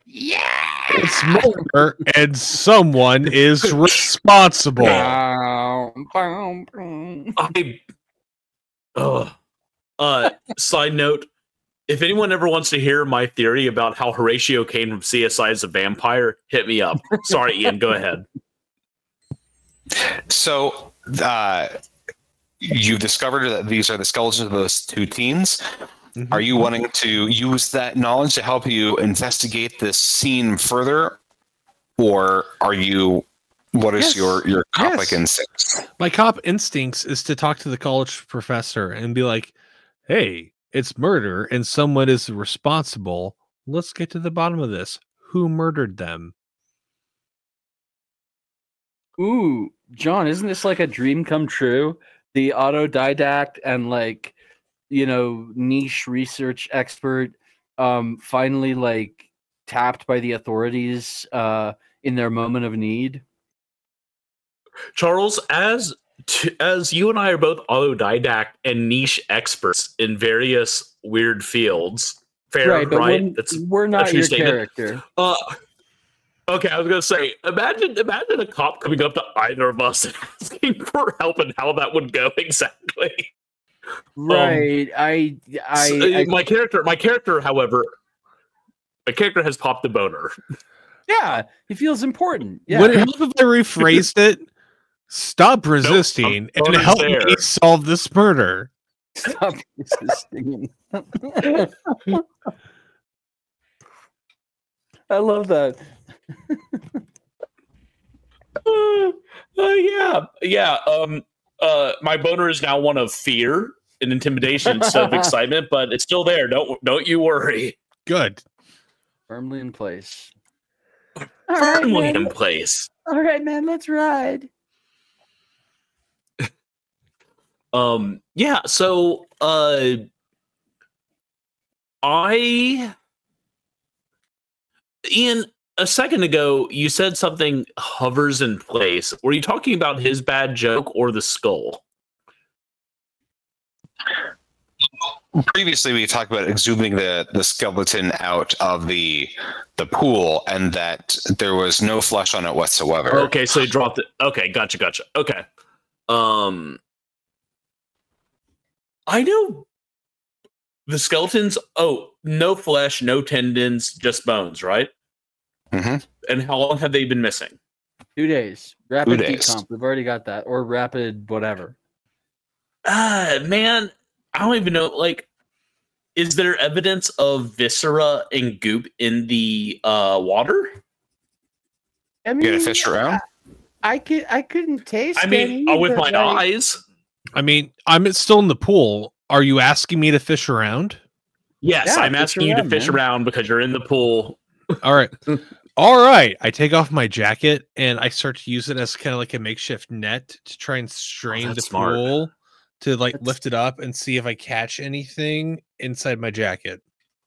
yeah, it's Mulder, and someone is responsible. I. Ugh. Uh, side note, if anyone ever wants to hear my theory about how Horatio Caine from C S I is a vampire, hit me up. Sorry, Ian, go ahead. So, uh, you've discovered that these are the skeletons of those two teens. Mm-hmm. Are you wanting to use that knowledge to help you investigate this scene further? Or are you... What is yes. your, your cop yes. instincts? My cop instincts is to talk to the college professor and be like, hey, it's murder and someone is responsible. Let's get to the bottom of this. Who murdered them? Ooh, John, isn't this like a dream come true? The autodidact and like, you know, niche research expert um, finally like tapped by the authorities uh, in their moment of need. Charles, as t- as you and I are both autodidact and niche experts in various weird fields, fair, right? But right? When, That's we're not your statement. Character. Uh, okay, I was going to say, imagine imagine a cop coming up to either of us and asking for help and how that would go exactly. Right. Um, I, I, so I my character, my character, however, my character has popped the boner. Yeah, he feels important. Yeah. Would it help if I rephrased it? Stop resisting nope, and help there. me solve this murder. Stop resisting. I love that. uh, uh, yeah, yeah. Um, uh, my boner is now one of fear and intimidation instead of excitement, but it's still there. Don't don't you worry. Good. Firmly in place. All Firmly right, in place. All right, man. Let's ride. um. Yeah. So. Uh. I. Ian, a second ago, you said something hovers in place. Were you talking about his bad joke or the skull? Previously, we talked about exhuming the, the skeleton out of the the pool and that there was no flesh on it whatsoever. Okay, so you dropped it. Okay, gotcha, gotcha. Okay. Um, I know the skeletons, oh, no flesh, no tendons, just bones, right? Mm-hmm. And how long have they been missing? Two days. Rapid decomp. We've already got that. Or rapid whatever. Ah, man. I don't even know. Like, is there evidence of viscera and goop in the uh, water? I mean, you gotta fish around? I, I, could, I couldn't taste it. I mean, any, with my like... eyes. I mean, I'm still in the pool. Are you asking me to fish around? Yes, yeah, I'm asking you to around, fish man. around because you're in the pool. All right. All right. I take off my jacket and I start to use it as kind of like a makeshift net to try and strain oh, the smart. pool to like that's... lift it up and see if I catch anything inside my jacket.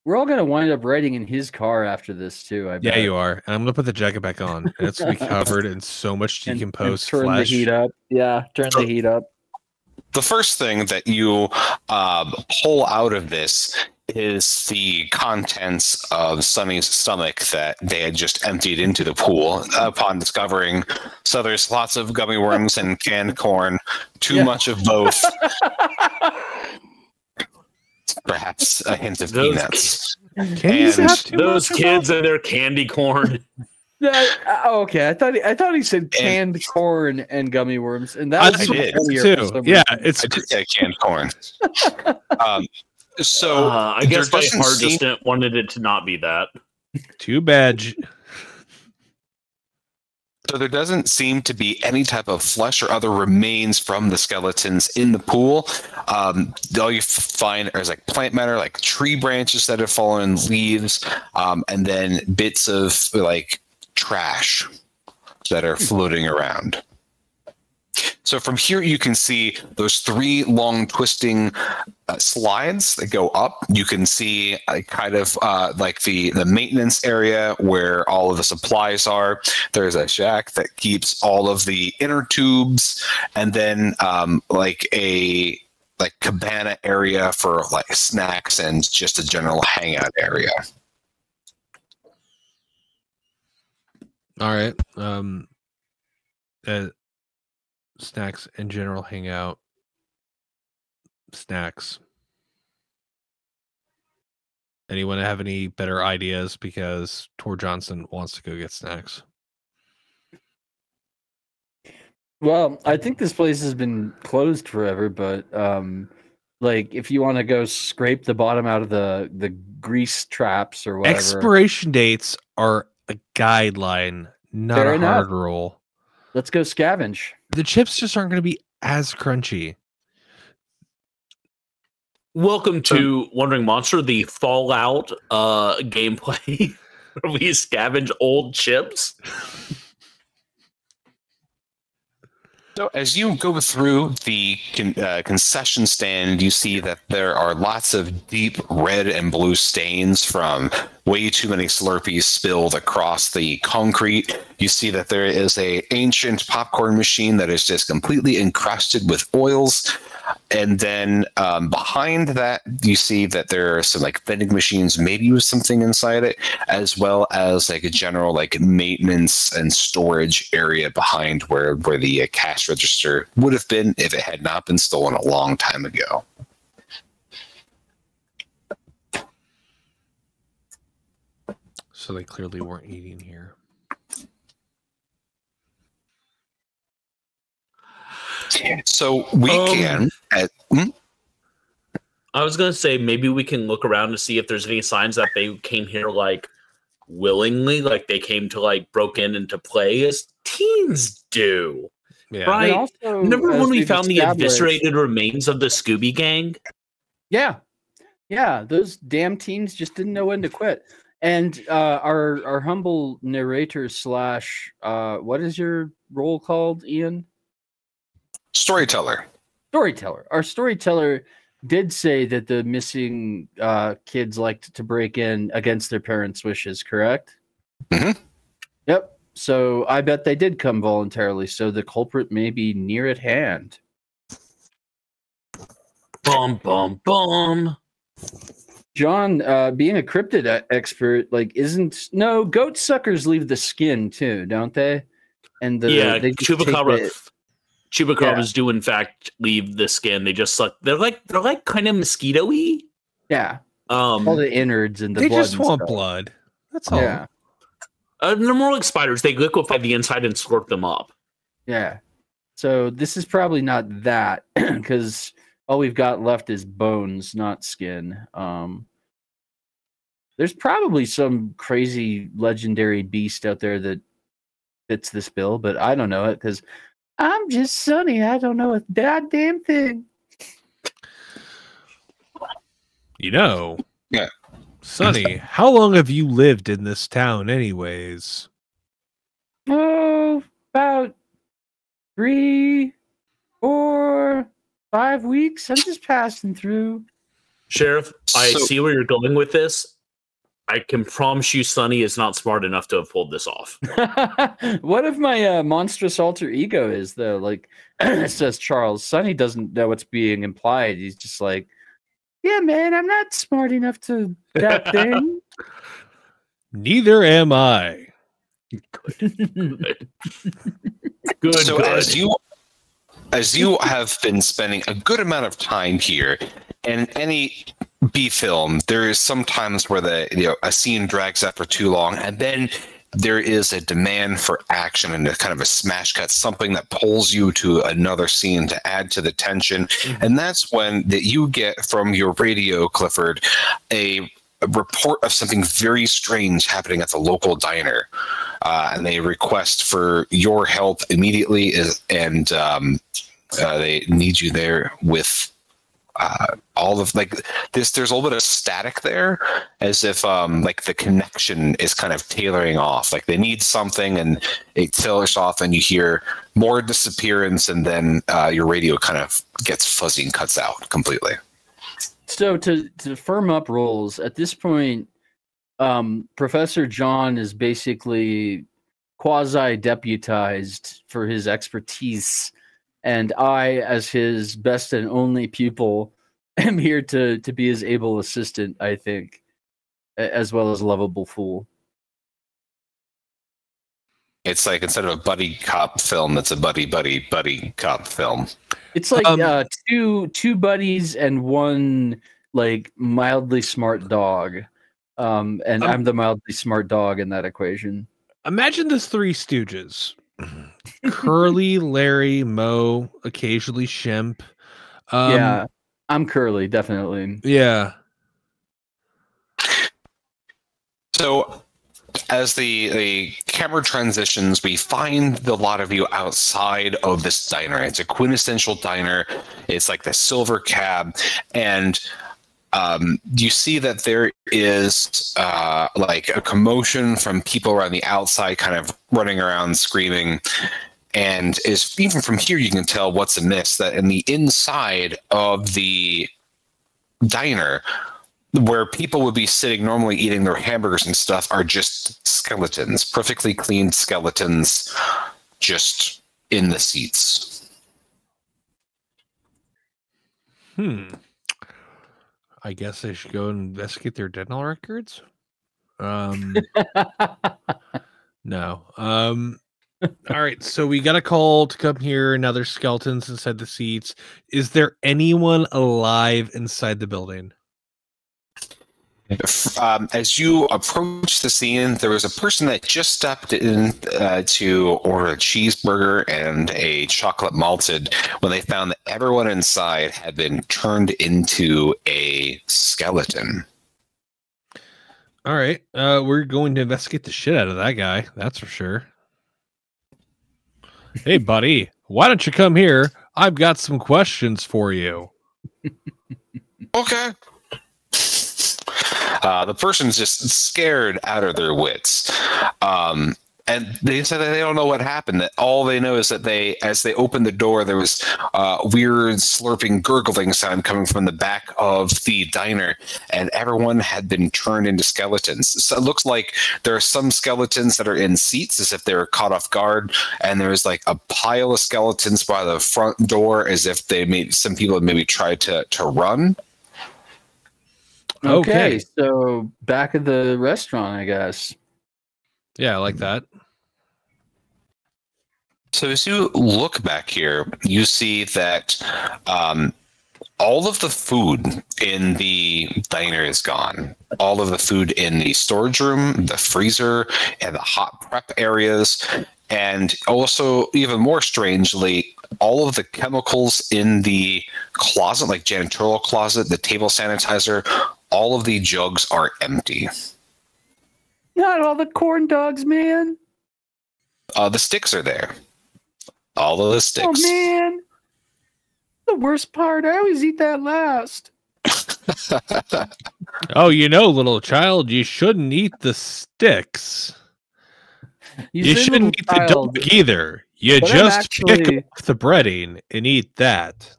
We're all going to wind up riding in his car after this too. I bet. Yeah, you are. And I'm going to put the jacket back on. And it's going to be covered in so much decomposed and, and turn flesh. Turn the heat up. Yeah. Turn the heat up. The first thing that you uh, pull out of this is the contents of Sunny's stomach that they had just emptied into the pool upon discovering. So there's lots of gummy worms and canned corn, too yeah. much of both. Perhaps a hint of those peanuts. Kids, and those kids and their candy corn. Yeah, oh, okay. I thought he, I thought he said canned and, corn and gummy worms, and that was I did too. Yeah, it's I did say canned corn. um, so uh, I guess my hard seem... distant wanted it to not be that. Too bad. So there doesn't seem to be any type of flesh or other remains from the skeletons in the pool. Um, all you find is like plant matter, like tree branches that have fallen, leaves, um, and then bits of like. Trash that are floating around. So from here you can see those three long twisting uh, slides that go up. You can see uh, kind of uh, like the, the maintenance area where all of the supplies are. There's a shack that keeps all of the inner tubes, and then um, like a like cabana area for like snacks and just a general hangout area. All right. Um, uh, snacks in general, hangout. Snacks. Anyone have any better ideas? Because Tor Johnson wants to go get snacks. Well, I think this place has been closed forever, but um, like if you want to go scrape the bottom out of the, the grease traps or whatever. Expiration dates are a guideline, not Fair a enough. hard rule. Let's go scavenge. The chips just aren't going to be as crunchy. Welcome to um, Wandering Monster, the Fallout uh, gameplay where we scavenge old chips. So as you go through the con- uh, concession stand, you see that there are lots of deep red and blue stains from way too many Slurpees spilled across the concrete. You see that there is an ancient popcorn machine that is just completely encrusted with oils. And then um, behind that, you see that there are some like vending machines, maybe with something inside it, as well as like a general like maintenance and storage area behind where, where the uh, cash register would have been if it had not been stolen a long time ago. So they clearly weren't eating here. So we um, can. Uh, hmm? I was going to say maybe we can look around to see if there's any signs that they came here like willingly, like they came to like broke in and to play as teens do. Yeah. Right? Also, remember when we found the eviscerated remains of the Scooby Gang? Yeah. Yeah. Those damn teens just didn't know when to quit. And uh, our, our humble narrator slash, uh, what is your role called, Ian? Storyteller. Storyteller. Our storyteller did say that the missing uh, kids liked to break in against their parents' wishes, correct? Mm-hmm. Yep. So I bet they did come voluntarily, so the culprit may be near at hand. Bum, bum, bum. John, uh, being a cryptid expert, like, isn't... No, goat suckers leave the skin, too, don't they? And the, yeah, they Chupacabra... Chupacabras yeah. do, in fact, leave the skin. They just suck. They're like they're like kind of mosquito-y. Yeah. Um, all the innards and the they blood. They just want stuff. blood. That's all. Yeah. Uh, they're more like spiders. They liquefy the inside and slurp them up. Yeah. So this is probably not that because all we've got left is bones, not skin. Um, there's probably some crazy legendary beast out there that fits this bill, but I don't know it because. I'm just Sonny. I don't know a goddamn thing. You know, yeah. Sonny, how long have you lived in this town anyways? Oh, about three, four, five weeks. I'm just passing through. Sheriff, I so- see where you're going with this. I can promise you Sonny is not smart enough to have pulled this off. What if my uh, monstrous alter ego is, though? Like, says Charles, Sonny doesn't know what's being implied. He's just like, yeah, man, I'm not smart enough to that thing. Neither am I. Good, good. Good, so good. As you... As you have been spending a good amount of time here, and any B film, there is sometimes where the you know a scene drags out for too long, and then there is a demand for action and a kind of a smash cut, something that pulls you to another scene to add to the tension, and that's when that you get from your radio, Clifford, a. a report of something very strange happening at the local diner, uh, and they request for your help immediately, is, and um, uh, they need you there with uh, all of like this. There's a little bit of static there, as if um, like the connection is kind of tailoring off. Like they need something, and it tailors off, and you hear more disappearance, and then uh, your radio kind of gets fuzzy and cuts out completely. So to, to firm up roles, at this point, um, Professor John is basically quasi-deputized for his expertise, and I, as his best and only pupil, am here to, to be his able assistant, I think, as well as lovable fool. It's like instead of a buddy cop film, it's a buddy buddy buddy cop film. It's like um, uh, two two buddies and one like mildly smart dog, um, and um, I'm the mildly smart dog in that equation. Imagine the Three Stooges: Curly, Larry, Moe, occasionally Shemp. Um, yeah, I'm Curly, definitely. Yeah. So. As the, the camera transitions, we find the lot of you outside of this diner. It's a quintessential diner. It's like the silver cab. And um, you see that there is uh, like a commotion from people around the outside kind of running around screaming. And is even from here, you can tell what's amiss, that in the inside of the diner, where people would be sitting normally eating their hamburgers and stuff, are just skeletons, perfectly clean skeletons, just in the seats. Hmm. I guess I should go and investigate their dental records. Um, no. Um, all right. So we got a call to come here. Another skeletons inside the seats. Is there anyone alive inside the building? Um, as you approach the scene, there was a person that just stepped in uh, to order a cheeseburger and a chocolate malted when they found that everyone inside had been turned into a skeleton. All right. Uh, we're going to investigate the shit out of that guy. That's for sure. Hey, buddy, why don't you come here? I've got some questions for you. Okay. Uh, the person's just scared out of their wits. Um, and they said that they don't know what happened. That all they know is that they, as they opened the door, there was uh, weird slurping, gurgling sound coming from the back of the diner, and everyone had been turned into skeletons. So it looks like there are some skeletons that are in seats as if they were caught off guard, and there was like a pile of skeletons by the front door as if they made some people had maybe tried to, to run. Okay. Okay, so back at the restaurant, I guess. Yeah, I like that. So as you look back here, you see that um, all of the food in the diner is gone. All of the food in the storage room, the freezer, and the hot prep areas. And also, even more strangely, all of the chemicals in the closet, like janitorial closet, the table sanitizer, all of the jugs are empty. Not all the corn dogs, man. Uh, the sticks are there. All of the sticks. Oh, man. The worst part, I always eat that last. Oh, you know, little child, you shouldn't eat the sticks. You, you shouldn't eat the dog either. You but just actually, kick off the breading and eat that.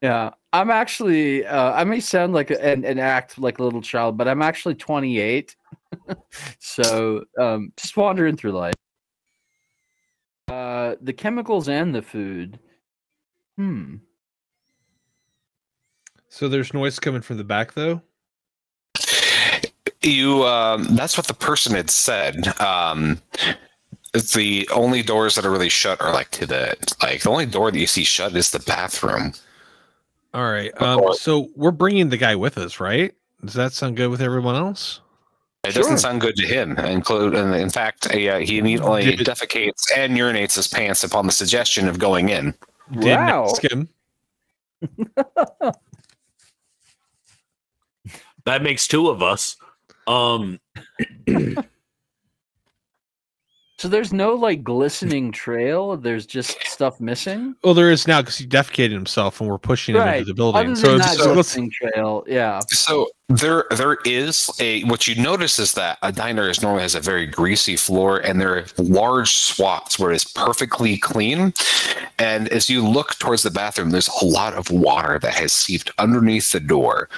Yeah, I'm actually, uh, I may sound like a, and, and act like a little child, but I'm actually twenty-eight. So um, just wandering through life. Uh, the chemicals and the food. Hmm. So there's noise coming from the back, though? You, um, that's what the person had said. Um, the only doors that are really shut are like to the, like the only door that you see shut is the bathroom. All right. Um, so we're bringing the guy with us, right? Does that sound good with everyone else? It sure. Doesn't sound good to him. Include, in fact, uh, he immediately Did, defecates and urinates his pants upon the suggestion of going in. Didn't wow. ask him. That makes two of us. Um. So there's no like glistening trail. There's just stuff missing. Well, there is now because he defecated himself, and we're pushing right. him into the building. Other so it's a glistening trail. Yeah. So there, there is a. What you notice is that a diner is normally has a very greasy floor, and there are large swaths where it's perfectly clean. And as you look towards the bathroom, there's a lot of water that has seeped underneath the door.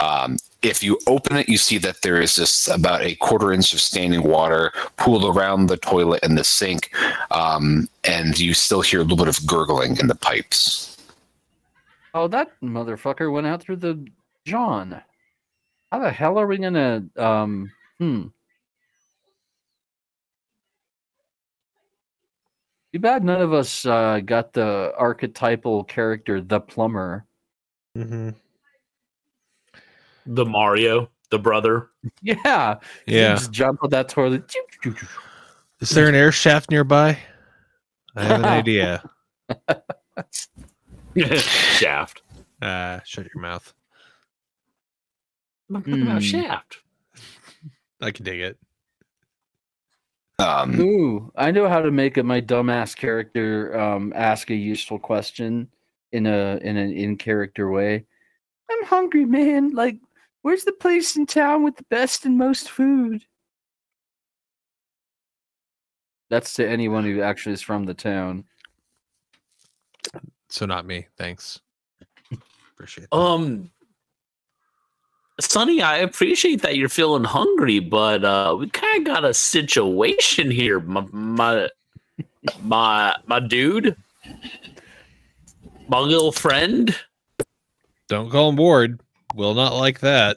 Um, if you open it, you see that there is this about a quarter inch of standing water pooled around the toilet and the sink, um, and you still hear a little bit of gurgling in the pipes. Oh, that motherfucker went out through the John. How the hell are we gonna? Um, hmm. Too bad none of us uh, got the archetypal character, the plumber. Mm-hmm. The Mario, the brother. Yeah. Yeah. Just jump on that toilet. Is there an air shaft nearby? I have an idea. Shaft. Uh, shut your mouth. Mm. Shaft. I can dig it. Um, Ooh, I know how to make it my dumbass character um, ask a useful question in a in an in-character way. I'm hungry, man. Like, where's the place in town with the best and most food? That's to anyone who actually is from the town. so not me. Thanks. Appreciate that. Um, Sonny, I appreciate that you're feeling hungry, but uh, we kind of got a situation here, my my my, my dude, my little friend. Don't go on board. Will not like that.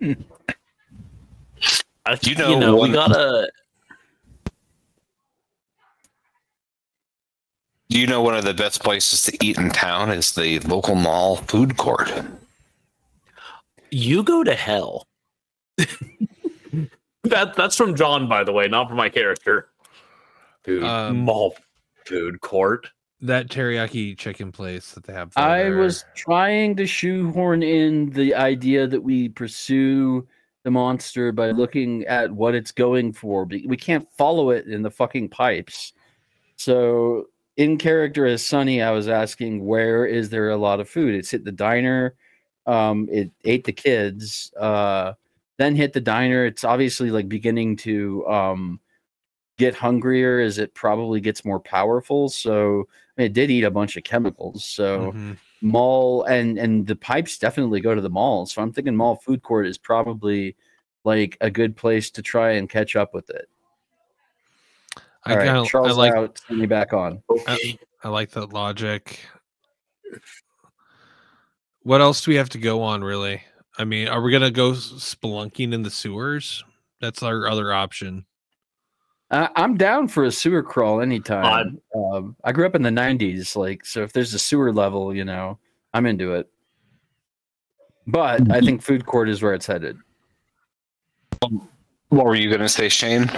I, you know, you know we gotta. Do you know one of the best places to eat in town is the local mall food court? You go to hell. that that's from John, by the way, not from my character. Dude, um, mall food court. That teriyaki chicken place that they have. There. I was trying to shoehorn in the idea that we pursue the monster by looking at what it's going for. We can't follow it in the fucking pipes. So... in character as Sonny, I was asking, where is there a lot of food? It's hit the diner. Um, it ate the kids. Uh, then hit the diner. It's obviously like beginning to um, get hungrier as it probably gets more powerful. So I mean, it did eat a bunch of chemicals. So mm-hmm. mall and, and the pipes definitely go to the mall. So I'm thinking mall food court is probably like a good place to try and catch up with it. I, All right, kinda, Charles I like, out, send me back on. I, I like that logic. What else do we have to go on, really? I mean, are we going to go spelunking in the sewers? That's our other option. I, I'm down for a sewer crawl anytime. Um, I grew up in the nineties, like so if there's a sewer level, you know, I'm into it. But I think food court is where it's headed. What were you going to say, Shane?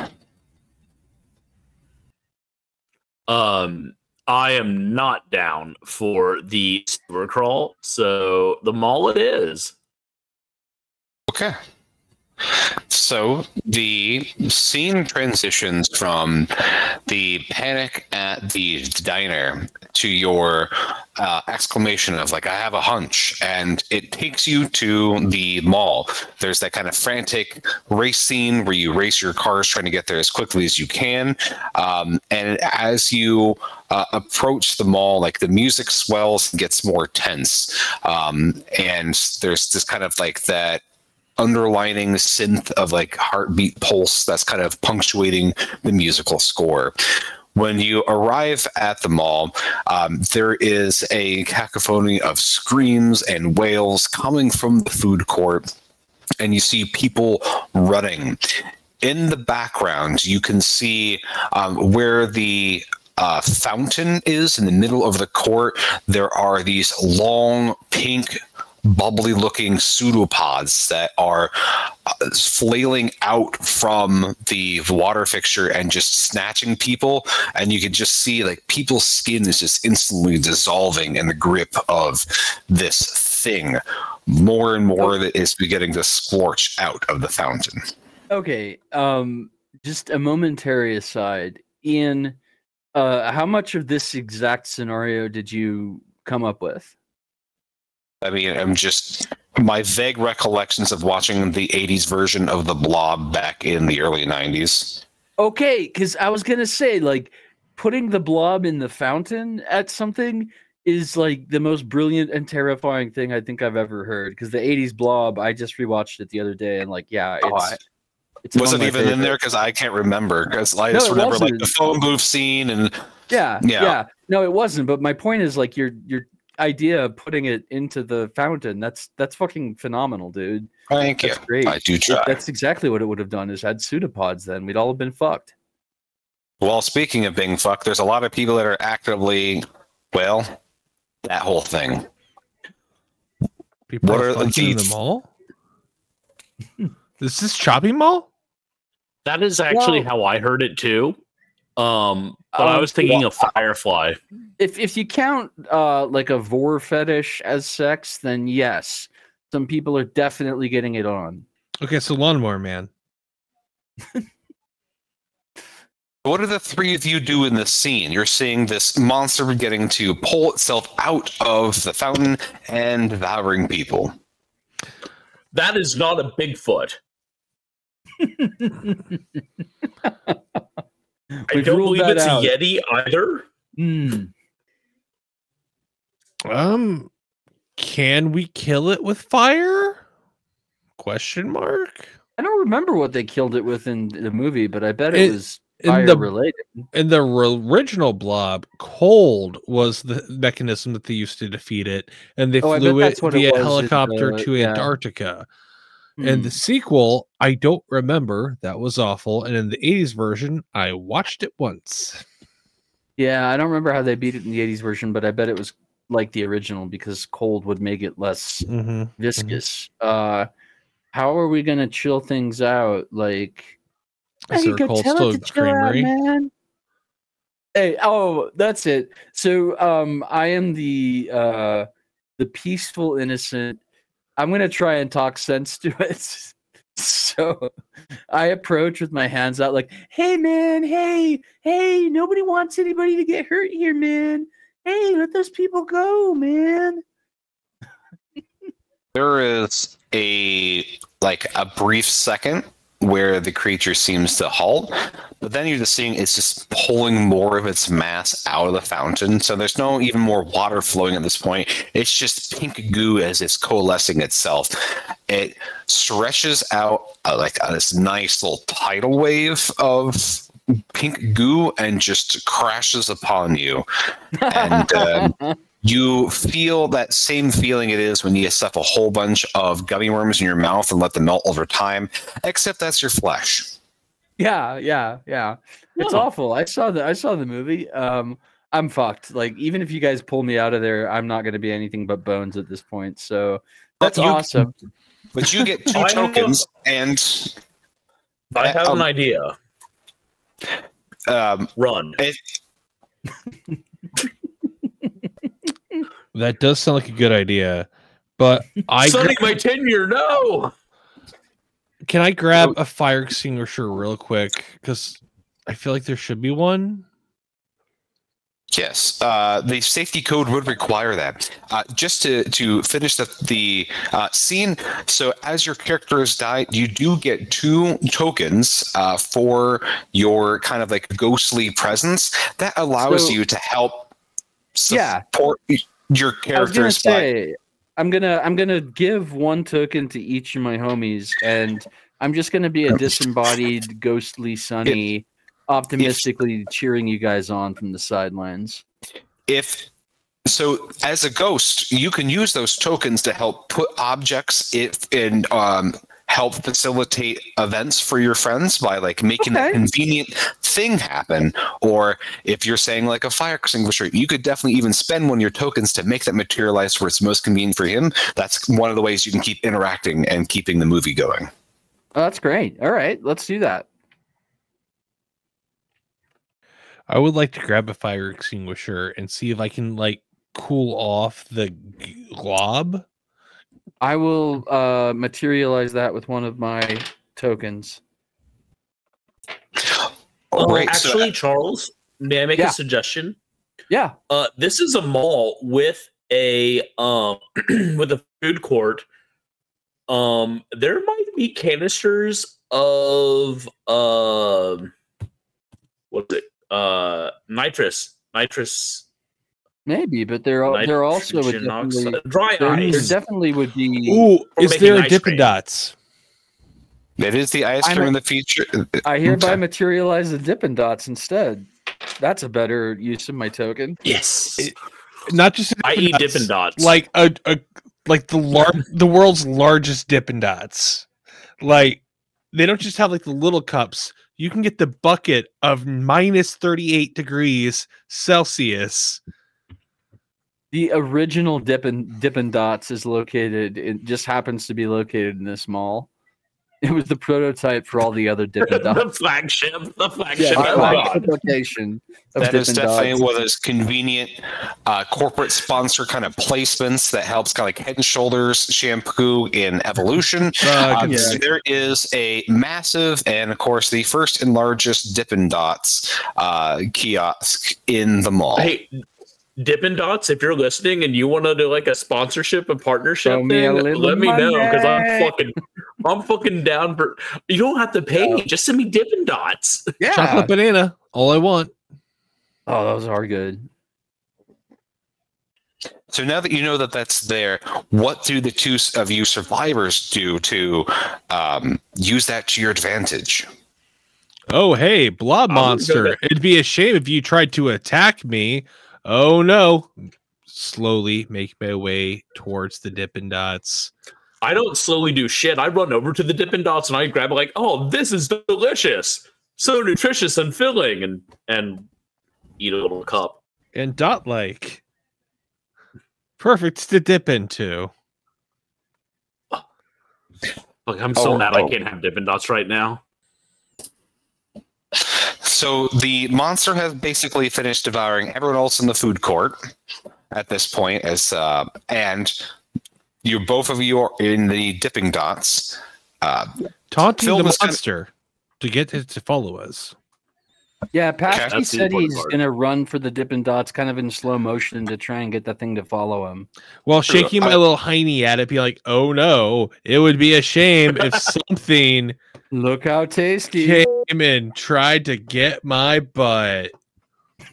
Um, I am not down for the sewer crawl, so the mall it is. Okay. So the scene transitions from the panic at the diner to your uh, exclamation of like, I have a hunch, and it takes you to the mall. There's that kind of frantic race scene where you race your cars trying to get there as quickly as you can. Um, and as you uh, approach the mall, like the music swells and gets more tense. Um, and there's this kind of like that underlining synth of like heartbeat pulse that's kind of punctuating the musical score. When you arrive at the mall, um, there is a cacophony of screams and wails coming from the food court, and you see people running. In the background, you can see um, where the Uh, fountain is in the middle of the court. There are these long pink bubbly looking pseudopods that are uh, flailing out from the water fixture and just snatching people, and you can just see like people's skin is just instantly dissolving in the grip of this thing. More and more of it is beginning to scorch out of the fountain. Okay, um, just a momentary aside. Ian, uh, how much of this exact scenario did you come up with? I mean, I'm just, my vague recollections of watching the eighties version of The Blob back in the early nineties. Okay, because I was going to say, like, putting the blob in the fountain at something is, like, the most brilliant and terrifying thing I think I've ever heard. Because the eighties Blob, I just rewatched it the other day, and, like, yeah, it's... Oh, I- It's wasn't even favorite. In there because I can't remember. Because I no, just remember wasn't. Like the phone booth scene and yeah, yeah, yeah. No, it wasn't. But my point is like your your idea of putting it into the fountain. That's that's fucking phenomenal, dude. Thank that's you. Great. I do try. That's exactly what it would have done. Is had pseudopods, then we'd all have been fucked. Well, speaking of being fucked, there's a lot of people that are actively well. That whole thing. People what are like, in the mall? Is this shopping mall? That is actually well, how I heard it too. Um, but um, I was thinking well, of Firefly. If if you count uh, like a vor fetish as sex, then yes, some people are definitely getting it on. Okay, so Lawnmower Man. What do the three of you do in this scene? You're seeing this monster getting to pull itself out of the fountain and devouring people. That is not a Bigfoot. I don't believe it's out. A Yeti either. Mm. Um, can we kill it with fire? Question mark. I don't remember what they killed it with in the movie, but I bet it, it was fire the, related. In the original Blob, cold was the mechanism that they used to defeat it, and they oh, flew it via it helicopter the, to yeah. Antarctica. Hmm. And the sequel, I don't remember. That was awful. And in the eighties version, I watched it once. Yeah, I don't remember how they beat it in the eighties version, but I bet it was like the original because cold would make it less mm-hmm. viscous. Mm-hmm. Uh, how are we going to chill things out? Like, is there a cold stone creamery? Man. Hey, oh, that's it. So um, I am the uh, the peaceful innocent. I'm going to try and talk sense to it. So I approach with my hands out like, hey, man, hey, hey, nobody wants anybody to get hurt here, man. Hey, let those people go, man. There is a like a brief second where the creature seems to halt, but then you're just seeing it's just pulling more of its mass out of the fountain. So there's no even more water flowing at this point. It's just pink goo as it's coalescing itself. It stretches out uh, like uh, this nice little tidal wave of pink goo and just crashes upon you. And um, you feel that same feeling it is when you stuff a whole bunch of gummy worms in your mouth and let them melt over time, except that's your flesh. Yeah, yeah, yeah. It's no. awful. I saw the I saw the movie. Um, I'm fucked. Like, even if you guys pull me out of there, I'm not going to be anything but bones at this point. So that's you, awesome. But you get two tokens, and I have um, an idea. Um, Run. It, that does sound like a good idea, but I Sonic gra- my tenure. No. Can I grab a fire extinguisher real quick? Because I feel like there should be one. Yes, uh, the safety code would require that. Uh, just to, to finish the, the uh, scene, so as your characters die, you do get two tokens uh, for your kind of like ghostly presence. That allows so, you to help support yeah. your characters. By- I'm gonna I'm gonna give one token to each of my homies, and I'm just gonna be a disembodied, ghostly, sunny, if, optimistically if, cheering you guys on from the sidelines. If so, as a ghost, you can use those tokens to help put objects if and um, help facilitate events for your friends by like making okay. a convenient thing happen. Or if you're saying like a fire extinguisher, you could definitely even spend one of your tokens to make that materialize where it's most convenient for him. That's one of the ways you can keep interacting and keeping the movie going. Oh, that's great. All right, let's do that. I would like to grab a fire extinguisher and see if I can like cool off the glob. I will uh, materialize that with one of my tokens. Uh, right, actually, so... Charles, may I make yeah. a suggestion? Yeah. Uh, this is a mall with a um, with a food court. Um, there might be canisters of uh, what's it? Uh, nitrous, nitrous. Maybe, but there are there also would definitely, dry there, ice. There definitely would be. Ooh, is there a Dippin' Dots? That is the ice cream in the feature. I hereby materialize the Dippin' Dots instead. That's a better use of my token. Yes, it, not just I eat Dippin' Dots, like a, a like the lar- the world's largest Dippin' Dots. Like they don't just have like the little cups. You can get the bucket of minus thirty-eight degrees Celsius. The original Dippin' Dippin' Dots is located, it just happens to be located in this mall. It was the prototype for all the other Dippin' Dots. The flagship, the flagship, yeah, the flagship location. Of that Dippin' is definitely Dots. One of those convenient uh, corporate sponsor kind of placements that helps kind of like Head and Shoulders shampoo in evolution. Uh, um, yeah. So there is a massive and, of course, the first and largest Dippin' Dots uh, kiosk in the mall. Hey, Dippin' Dots, if you're listening and you want to do like a sponsorship and partnership thing, me let me money. know because I'm fucking, I'm fucking down for. You don't have to pay me; yeah. just send me Dippin' Dots. Yeah, chocolate banana, all I want. Oh, those are good. So now that you know that that's there, what do the two of you survivors do to um, use that to your advantage? Oh, hey, blob monster. It'd be a shame if you tried to attack me. Oh, no. Slowly make my way towards the Dippin' Dots. I don't slowly do shit. I run over to the Dippin' Dots and I grab it like, oh, this is delicious. So nutritious and filling. And, and eat a little cup. And dot-like. Perfect to dip into. Oh. Look, I'm so oh, mad oh. I can't have Dippin' Dots right now. So the monster has basically finished devouring everyone else in the food court at this point, as uh, and you both of you are in the Dippin' Dots. Uh, Taunting Phil the monster gonna... to get it to follow us. Yeah, Pasty okay. said he's going to run for the Dippin' Dots kind of in slow motion to try and get that thing to follow him. While shaking my little hiney at it, be like, oh no, it would be a shame if something... Look how tasty. Came and tried to get my butt.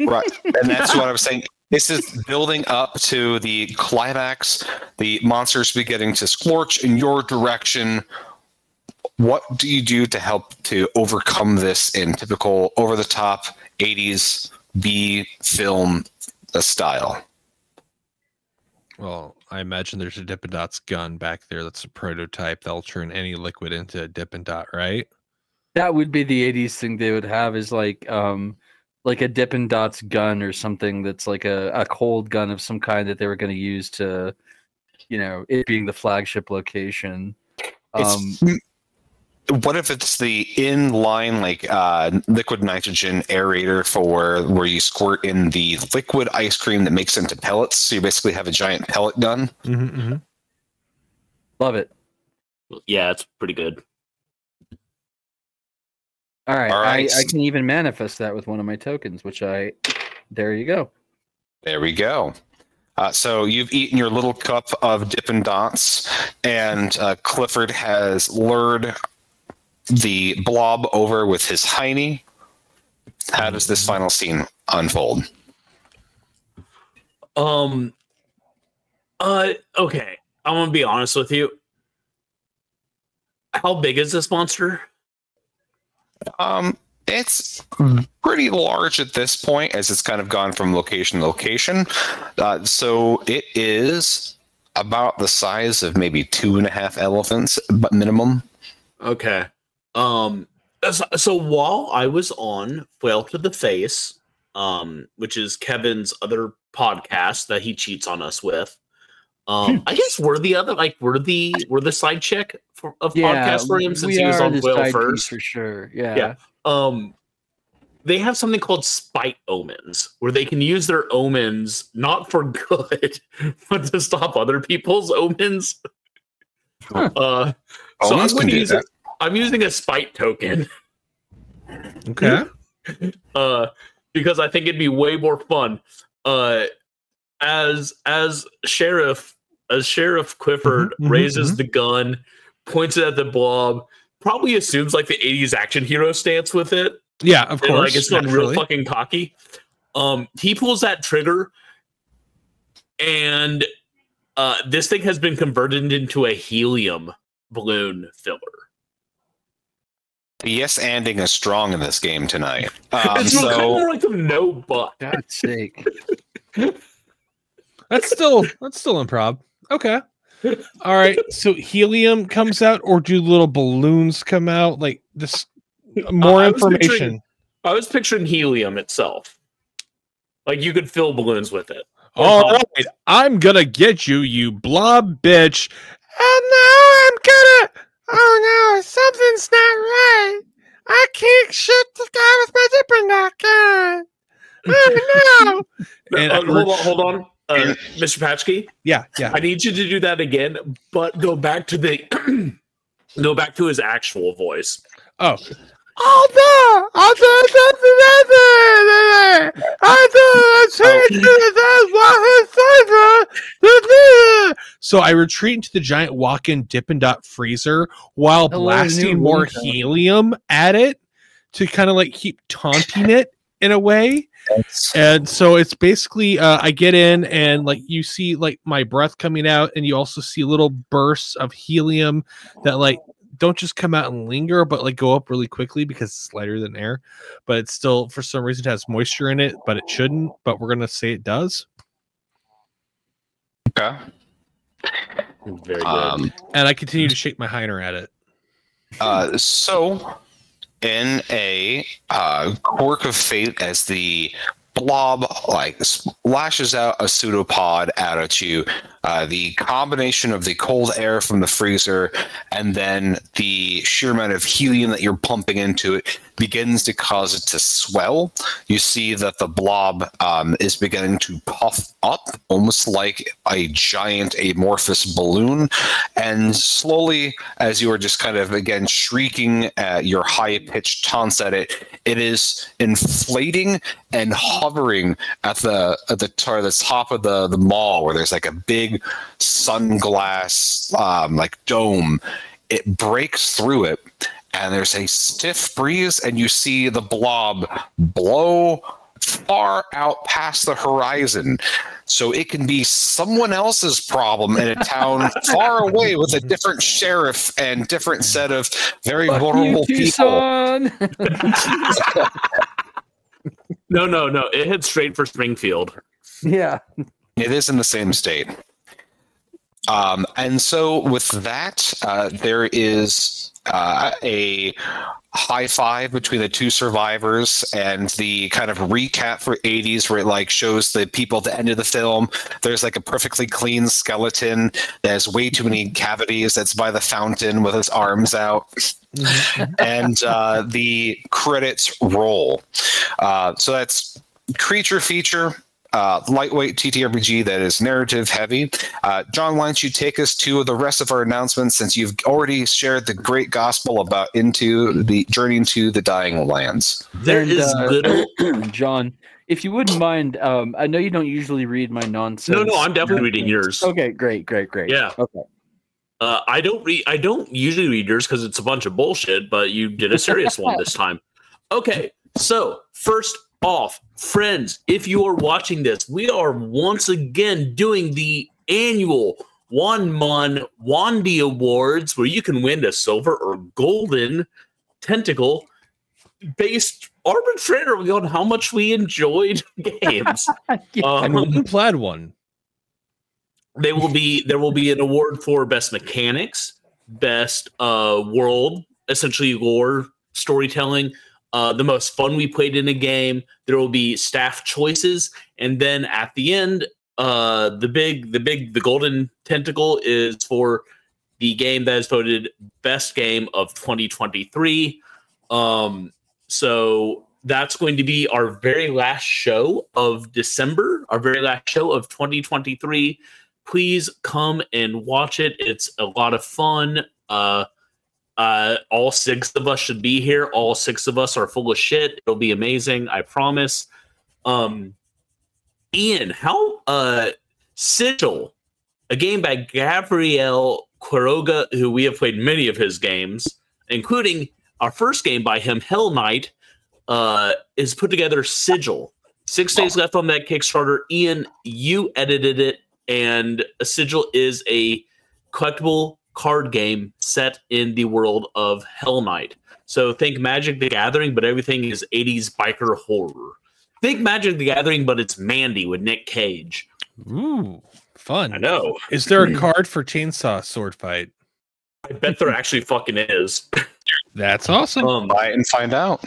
Right, and that's what I was saying. This is building up to the climax. The monster's beginning to scorch in your direction. What do you do to help to overcome this in typical over-the-top eighties B film style? Well, I imagine there's a Dippin' Dots gun back there. That's a prototype. That'll turn any liquid into a Dippin' Dot, right? That would be the eighties thing they would have, is like um, like a Dippin' Dots gun or something that's like a, a cold gun of some kind that they were going to use to, you know, it being the flagship location. Um, What if it's the in-line, like uh, liquid nitrogen aerator for where you squirt in the liquid ice cream that makes into pellets? So you basically have a giant pellet gun. Mm-hmm, mm-hmm. Love it. Yeah, it's pretty good. All right, All right. I, I can even manifest that with one of my tokens, which I. There you go. There we go. Uh, so you've eaten your little cup of Dippin' Dots, and uh, Clifford has lured the blob over with his hiney. How does this final scene unfold? Um. Uh. Okay, I'm gonna be honest with you. How big is this monster? Um, it's pretty large at this point, as it's kind of gone from location to location. Uh, so it is about the size of maybe two and a half elephants, but minimum. Okay. Um, so, so while I was on Whale to the Face, um, which is Kevin's other podcast that he cheats on us with, um, I guess we're the other, like we're the we're the side chick for, of yeah, podcast for him, since he was on Whale first for sure. Yeah. yeah. Um, they have something called spite omens, where they can use their omens not for good, but to stop other people's omens. Huh. Uh, so omens I'm going to use it. I'm using a spite token. Okay. uh, because I think it'd be way more fun. Uh, as as Sheriff as Sheriff Clifford mm-hmm, raises mm-hmm. the gun, points it at the blob, probably assumes like the eighties action hero stance with it. Yeah, of course. And, like, it's been real fucking cocky. Um, he pulls that trigger, and uh, this thing has been converted into a helium balloon filler. Yes, anding is strong in this game tonight. Um, it's so... kind of like a no butt. God's sake. that's still that's still improv. Okay. All right. So helium comes out, or do little balloons come out? Like this. More uh, I information. I was picturing helium itself. Like you could fill balloons with it. All oh. right. I'm gonna get you, you blob bitch. And now I'm gonna. Oh no, something's not right. I can't shoot this guy with my Dippin' Dot gun. Oh no. And uh, hold on, hold on. Uh, Mister Patchkey? Yeah, yeah. I need you to do that again, but go back to the go back to his actual voice. Oh. Oh no! I'll do something other! I do a change to the So I retreat into the giant walk-in Dippin' Dot freezer while Hello, blasting more helium at it to kind of like keep taunting it in a way. That's... And so it's basically uh, I get in and like you see like my breath coming out, and you also see little bursts of helium that like don't just come out and linger, but like go up really quickly because it's lighter than air, but it's still for some reason has moisture in it, but it shouldn't. But we're gonna say it does. Okay. Very good. Um, and I continue to shake my Heiner at it. Uh, so, in a uh, quirk of fate, as the blob like splashes out a pseudopod out at you, uh, the combination of the cold air from the freezer and then the sheer amount of helium that you're pumping into it begins to cause it to swell. You see that the blob um, is beginning to puff up, almost like a giant amorphous balloon, and slowly, as you are just kind of again shrieking at your high-pitched taunts at it, it is inflating and hovering at the at the, tar, the top of the, the mall, where there's like a big sunglass um, like dome. It breaks through it, and there's a stiff breeze, and you see the blob blow far out past the horizon. So it can be someone else's problem in a town far away with a different sheriff and different set of very Fuck vulnerable you, people. No, no, no. It hits straight for Springfield. Yeah. It is in the same state. Um, and so with that, uh, there is uh, a high five between the two survivors, and the kind of recap for eighties where it like shows the people at the end of the film. There's like a perfectly clean skeleton that has way too many cavities that's by the fountain with his arms out. And uh, the credits roll. Uh, so that's Creature Feature. Uh, lightweight T T R P G that is narrative heavy. Uh, John, why don't you take us to the rest of our announcements, since you've already shared the great gospel about into the Journey to the Dying Lands. There and, is uh, little John, if you wouldn't mind, um, I know you don't usually read my nonsense. No, no, I'm definitely reading yours. Okay, great, great, great. Yeah. Okay. Uh, I don't read. I don't usually read yours because it's a bunch of bullshit. But you did a serious one this time. Okay, so first off, friends, if you are watching this, we are once again doing the annual Wanmon Wandy Awards, where you can win a silver or golden tentacle based arbitrarily on how much we enjoyed games. Yeah. um, and the plaid one. They will be there will be an award for best mechanics, best uh, world, essentially lore storytelling. Uh, the most fun we played in a game. There will be staff choices, and then at the end, uh, the big, the big, the golden tentacle is for the game that is voted best game of twenty twenty-three. Um, so that's going to be our very last show of December, our very last show of twenty twenty-three. Please come and watch it. It's a lot of fun. Uh, Uh, all six of us should be here. All six of us are full of shit. It'll be amazing, I promise. Um, Ian, how uh, Sigil, a game by Gabriel Quiroga, who we have played many of his games, including our first game by him, Hell Knight, uh, is put together Sigil. Six days left on that Kickstarter. Ian, you edited it, and Sigil is a collectible card game set in the world of Hell Knight. So think Magic the Gathering, but everything is eighties biker horror. Think Magic the Gathering, but it's Mandy with Nick Cage. Ooh, fun. I know. Is there a card for Chainsaw Sword Fight? I bet there actually fucking is. That's awesome. Um, Buy it and find out.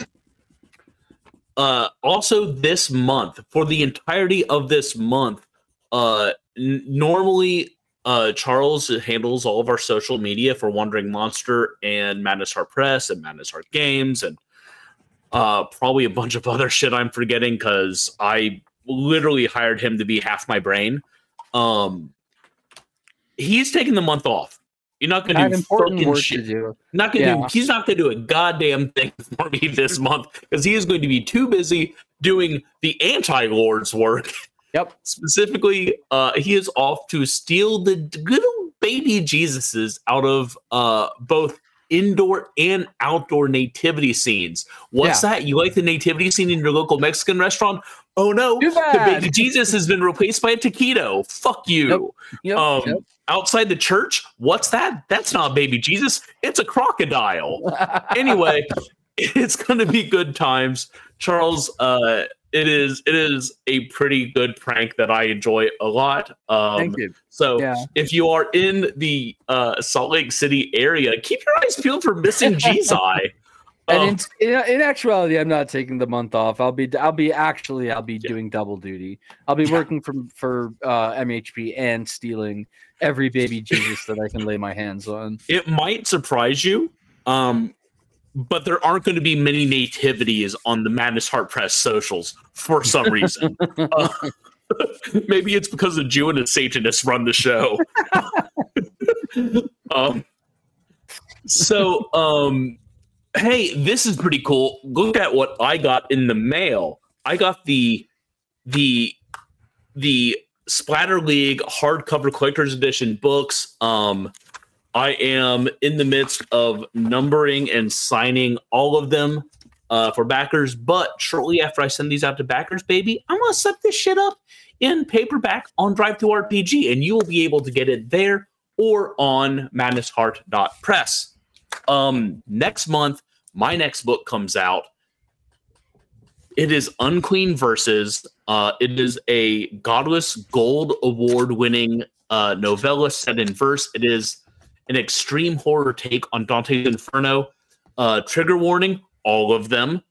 Uh, also this month, for the entirety of this month, uh, n- normally... Uh, Charles handles all of our social media for Wandering Monster and Madness Heart Press and Madness Heart Games and uh, probably a bunch of other shit I'm forgetting because I literally hired him to be half my brain. Um, he's taking the month off. You're not going to do fucking shit. Do. Not gonna yeah. do, he's not going to do a goddamn thing for me this month because he is going to be too busy doing the anti-Lord's work. Yep. Specifically, uh, he is off to steal the little baby Jesuses out of uh, both indoor and outdoor nativity scenes. What's yeah. that? You like the nativity scene in your local Mexican restaurant? oh no, the baby Jesus has been replaced by a taquito. Fuck you. Yep. Yep. Um, yep. Outside the church, what's that? That's not baby Jesus. It's a crocodile. Anyway, it's going to be good times. Charles, uh, it is it is a pretty good prank that I enjoy a lot. Um, Thank you. So yeah. If you are in the uh, Salt Lake City area, keep your eyes peeled for missing G-Zi. And um, in, in actuality, I'm not taking the month off. I'll be, I'll be actually, I'll be yeah. doing double duty. I'll be yeah. working from for uh, M H P and stealing every baby Jesus that I can lay my hands on. It might surprise you, um, but there aren't going to be many nativities on the Madness Heart Press socials for some reason. uh, maybe it's because a Jew and a Satanist run the show. um, so. Um, Hey, this is pretty cool. Look at what I got in the mail. I got the the the Splatter League hardcover collector's edition books. Um, I am in the midst of numbering and signing all of them uh, for backers. But shortly after I send these out to backers, baby, I'm gonna set this shit up in paperback on DriveThruRPG, and you will be able to get it there or on madness heart dot press. Um, next month, my next book comes out. It is Unclean Verses. Uh, it is a Godless Gold Award-winning uh, novella set in verse. It is an extreme horror take on Dante's Inferno. Uh, trigger warning, all of them.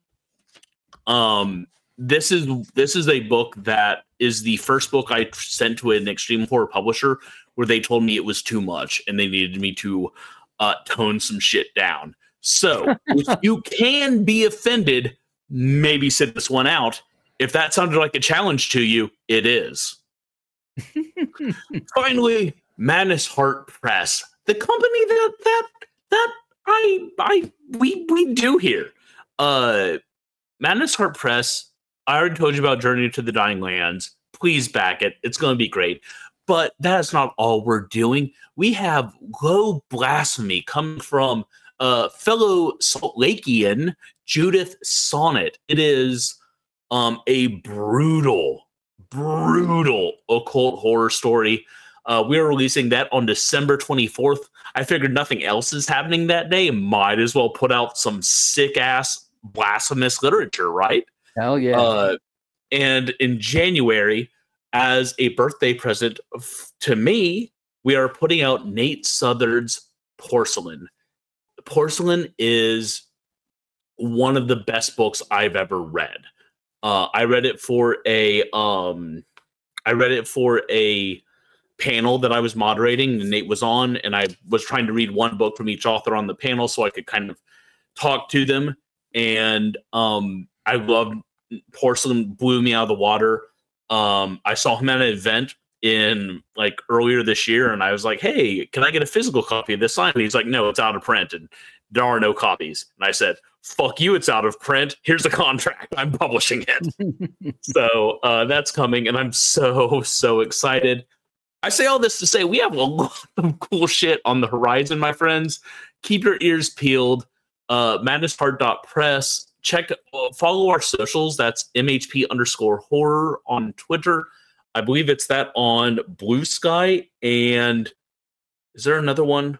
Um, this is this is a book that is the first book I sent to an extreme horror publisher where they told me it was too much and they needed me to Uh, tone some shit down. So if you can be offended, maybe sit this one out. If that sounded like a challenge to you, it is. Finally, Madness Heart Press, the company that that that I I we we do here. Uh, Madness Heart Press. I already told you about Journey to the Dying Lands. Please back it. It's going to be great. But that's not all we're doing. We have Low Blasphemy coming from uh, fellow Salt Lakean Judith Sonnet. It is um, a brutal, brutal occult horror story. Uh, we're releasing that on December twenty-fourth. I figured nothing else is happening that day. Might as well put out some sick-ass blasphemous literature, right? Hell yeah. Uh, and in January, as a birthday present f- to me, we are putting out Nate Southard's Porcelain. Porcelain is one of the best books I've ever read. Uh, I read it for a, um, I read it for a panel that I was moderating, and Nate was on, and I was trying to read one book from each author on the panel so I could kind of talk to them. And um, I loved Porcelain. Blew me out of the water. Um, I saw him at an event in like earlier this year, and I was like, "Hey, can I get a physical copy of this signed?" And he's like, "No, it's out of print, and there are no copies." And I said, "Fuck you! It's out of print. Here's a contract. I'm publishing it." So uh, that's coming, and I'm so so excited. I say all this to say we have a lot of cool shit on the horizon, my friends. Keep your ears peeled. Uh, madness heart dot press. Check, follow our socials. That's M H P underscore horror on Twitter. I believe it's that on Blue Sky. And is there another one?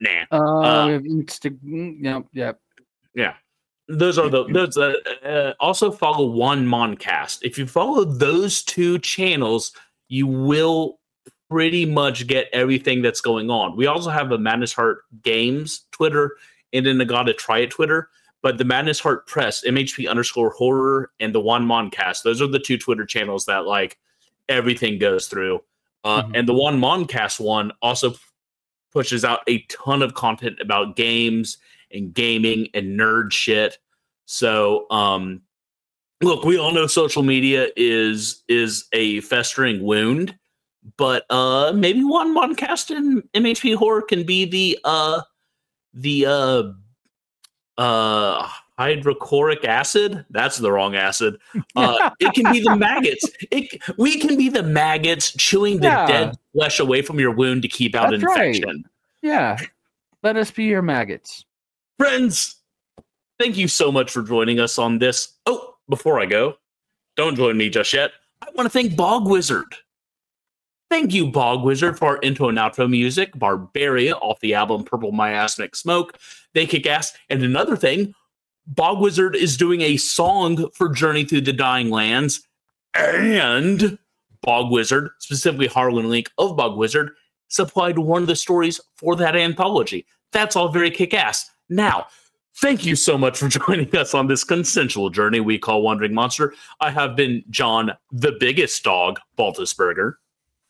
Nah. Uh, uh, we have Insta- yep, yep. Yeah. Those are the, those, uh, uh, also follow One Moncast. If you follow those two channels, you will pretty much get everything that's going on. We also have a Madness Heart Games Twitter and then I gotta try it Twitter. But the Madness Heart Press, M H P underscore horror, and the One Moncast, those are the two Twitter channels that like everything goes through. Uh, mm-hmm. And the One Moncast one also p- pushes out a ton of content about games and gaming and nerd shit. So, um, look, we all know social media is is a festering wound, but uh, maybe One Moncast and M H P horror can be the uh, the uh, Uh, hydrochloric acid. That's the wrong acid. Uh, it can be the maggots. It we can be the maggots chewing the yeah. dead flesh away from your wound to keep out That's infection. Right. Yeah, let us be your maggots, friends. Thank you so much for joining us on this. Oh, before I go, Don't join me just yet. I want to thank Bog Wizard. Thank you, Bog Wizard, for our intro and outro music, Barbaria, off the album Purple Miasmic Smoke. They kick ass. And another thing, Bog Wizard is doing a song for Journey Through the Dying Lands. And Bog Wizard, specifically Harlan Link of Bog Wizard, supplied one of the stories for that anthology. That's all very kick-ass. Now, thank you so much for joining us on this consensual journey we call Wandering Monster. I have been John, the biggest dog, Baltusberger.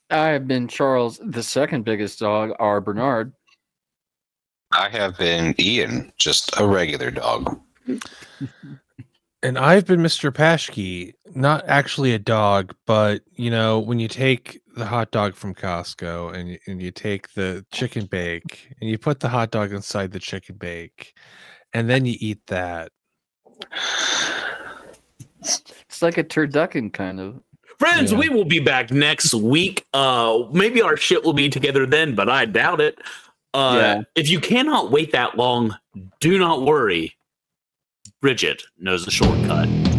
I have been Charles, the second biggest dog, R. Bernard. I have been Ian, just a regular dog. And I've been Mister Paschke, not actually a dog, but, you know, when you take the hot dog from Costco and, and you take the chicken bake and you put the hot dog inside the chicken bake and then you eat that. It's like a turducken kind of. Friends, yeah. We will be back next week. Uh, maybe our shit will be together then, but I doubt it. Uh, yeah. If you cannot wait that long, do not worry. Bridget knows the shortcut.